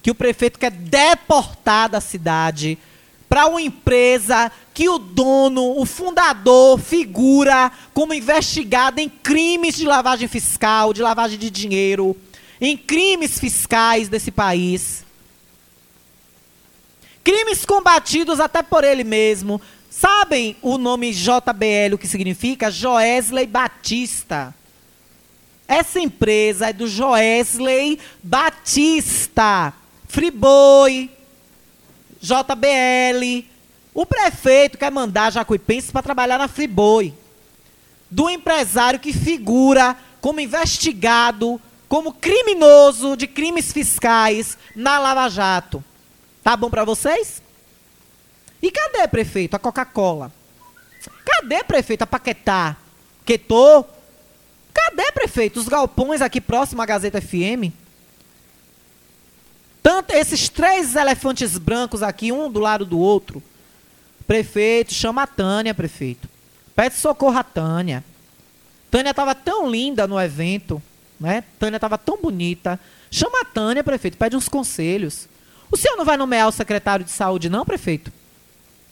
que o prefeito quer deportar da cidade para uma empresa que o dono, o fundador, figura como investigado em crimes de lavagem fiscal, de lavagem de dinheiro, em crimes fiscais desse país... Crimes combatidos até por ele mesmo. Sabem o nome J B L, o que significa? Joesley Batista. Essa empresa é do Joesley Batista. Friboi, J B L. O prefeito quer mandar jacuipenses para trabalhar na Friboi. Do empresário que figura como investigado, como criminoso de crimes fiscais na Lava Jato. Tá bom pra vocês? E cadê, prefeito, a Coca-Cola? Cadê, prefeito, a Paquetá? Quetô? Cadê, prefeito, os galpões aqui próximo à Gazeta F M? Tanto esses três elefantes brancos aqui, um do lado do outro. Prefeito, chama a Tânia, prefeito. Pede socorro a Tânia. Tânia estava tão linda no evento, né? Tânia estava tão bonita. Chama a Tânia, prefeito, pede uns conselhos. O senhor não vai nomear o secretário de saúde, não, prefeito?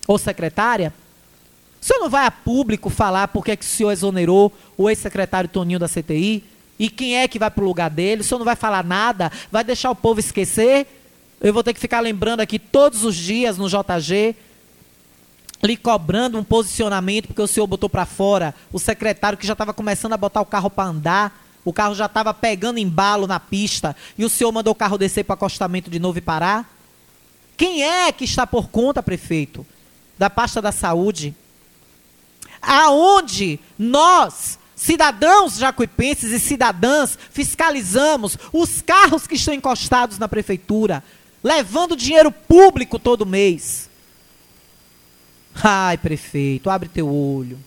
Ou secretária? O senhor não vai a público falar por que que o senhor exonerou o ex-secretário Toninho da C T I? E quem é que vai para o lugar dele? O senhor não vai falar nada? Vai deixar o povo esquecer? Eu vou ter que ficar lembrando aqui todos os dias no J G, lhe cobrando um posicionamento, porque o senhor botou para fora o secretário que já estava começando a botar o carro para andar. O carro já estava pegando embalo na pista e o senhor mandou o carro descer para o acostamento de novo e parar? Quem é que está por conta, prefeito, da pasta da saúde? Aonde nós, cidadãos jacuipenses e cidadãs, fiscalizamos os carros que estão encostados na prefeitura, levando dinheiro público todo mês? Ai, prefeito, abre teu olho.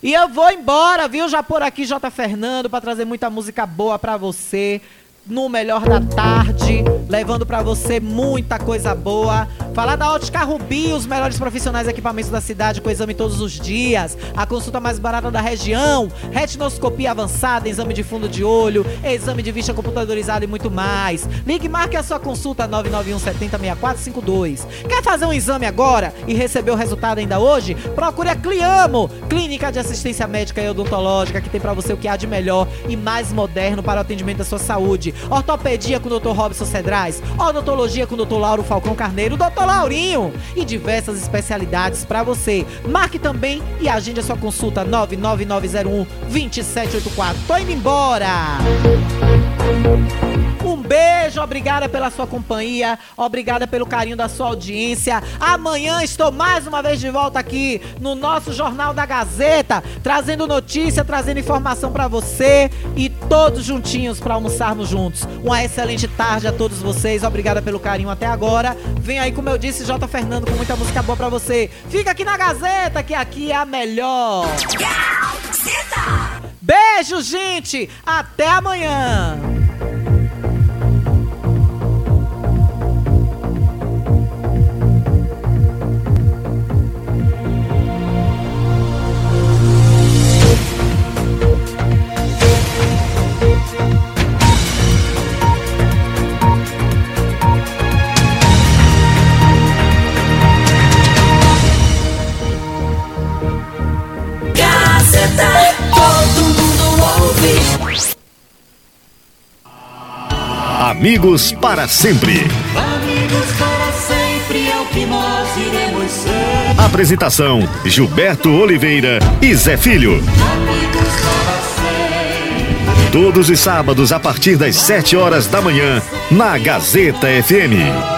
E eu vou embora, viu? Já por aqui, J. Fernando, para trazer muita música boa para você, no Melhor da Tarde, levando para você muita coisa boa. Falar da Ótica Rubi, os melhores profissionais e equipamentos da cidade, com exame todos os dias, a consulta mais barata da região, retinoscopia avançada, exame de fundo de olho, exame de vista computadorizado e muito mais. Ligue e marque a sua consulta nove nove um, sete zero, seis quatro cinco dois. Quer fazer um exame agora e receber o resultado ainda hoje? Procure a Clíamo, Clínica de Assistência Médica e Odontológica, que tem para você o que há de melhor e mais moderno para o atendimento da sua saúde. Ortopedia com o doutor Robson Cedrais, odontologia com o doutor Lauro Falcão Carneiro, doutor Laurinho, e diversas especialidades para você. Marque também e agende a sua consulta nove nove nove zero um, dois sete oito quatro. Tô indo embora! Um beijo, obrigada pela sua companhia, obrigada pelo carinho da sua audiência. Amanhã estou mais uma vez de volta aqui no nosso Jornal da Gazeta, trazendo notícia, trazendo informação para você e todos juntinhos para almoçarmos juntos. Uma excelente tarde a todos vocês, obrigada pelo carinho até agora. Vem aí, como eu disse, J. Fernando com muita música boa para você. Fica aqui na Gazeta, que aqui é a melhor. Beijo, gente, até amanhã. Amigos para sempre. Amigos para sempre é o que nós iremos ser. Apresentação: Gilberto Oliveira e Zé Filho. Amigos para sempre. Todos os sábados a partir das sete horas da manhã na Gazeta F M.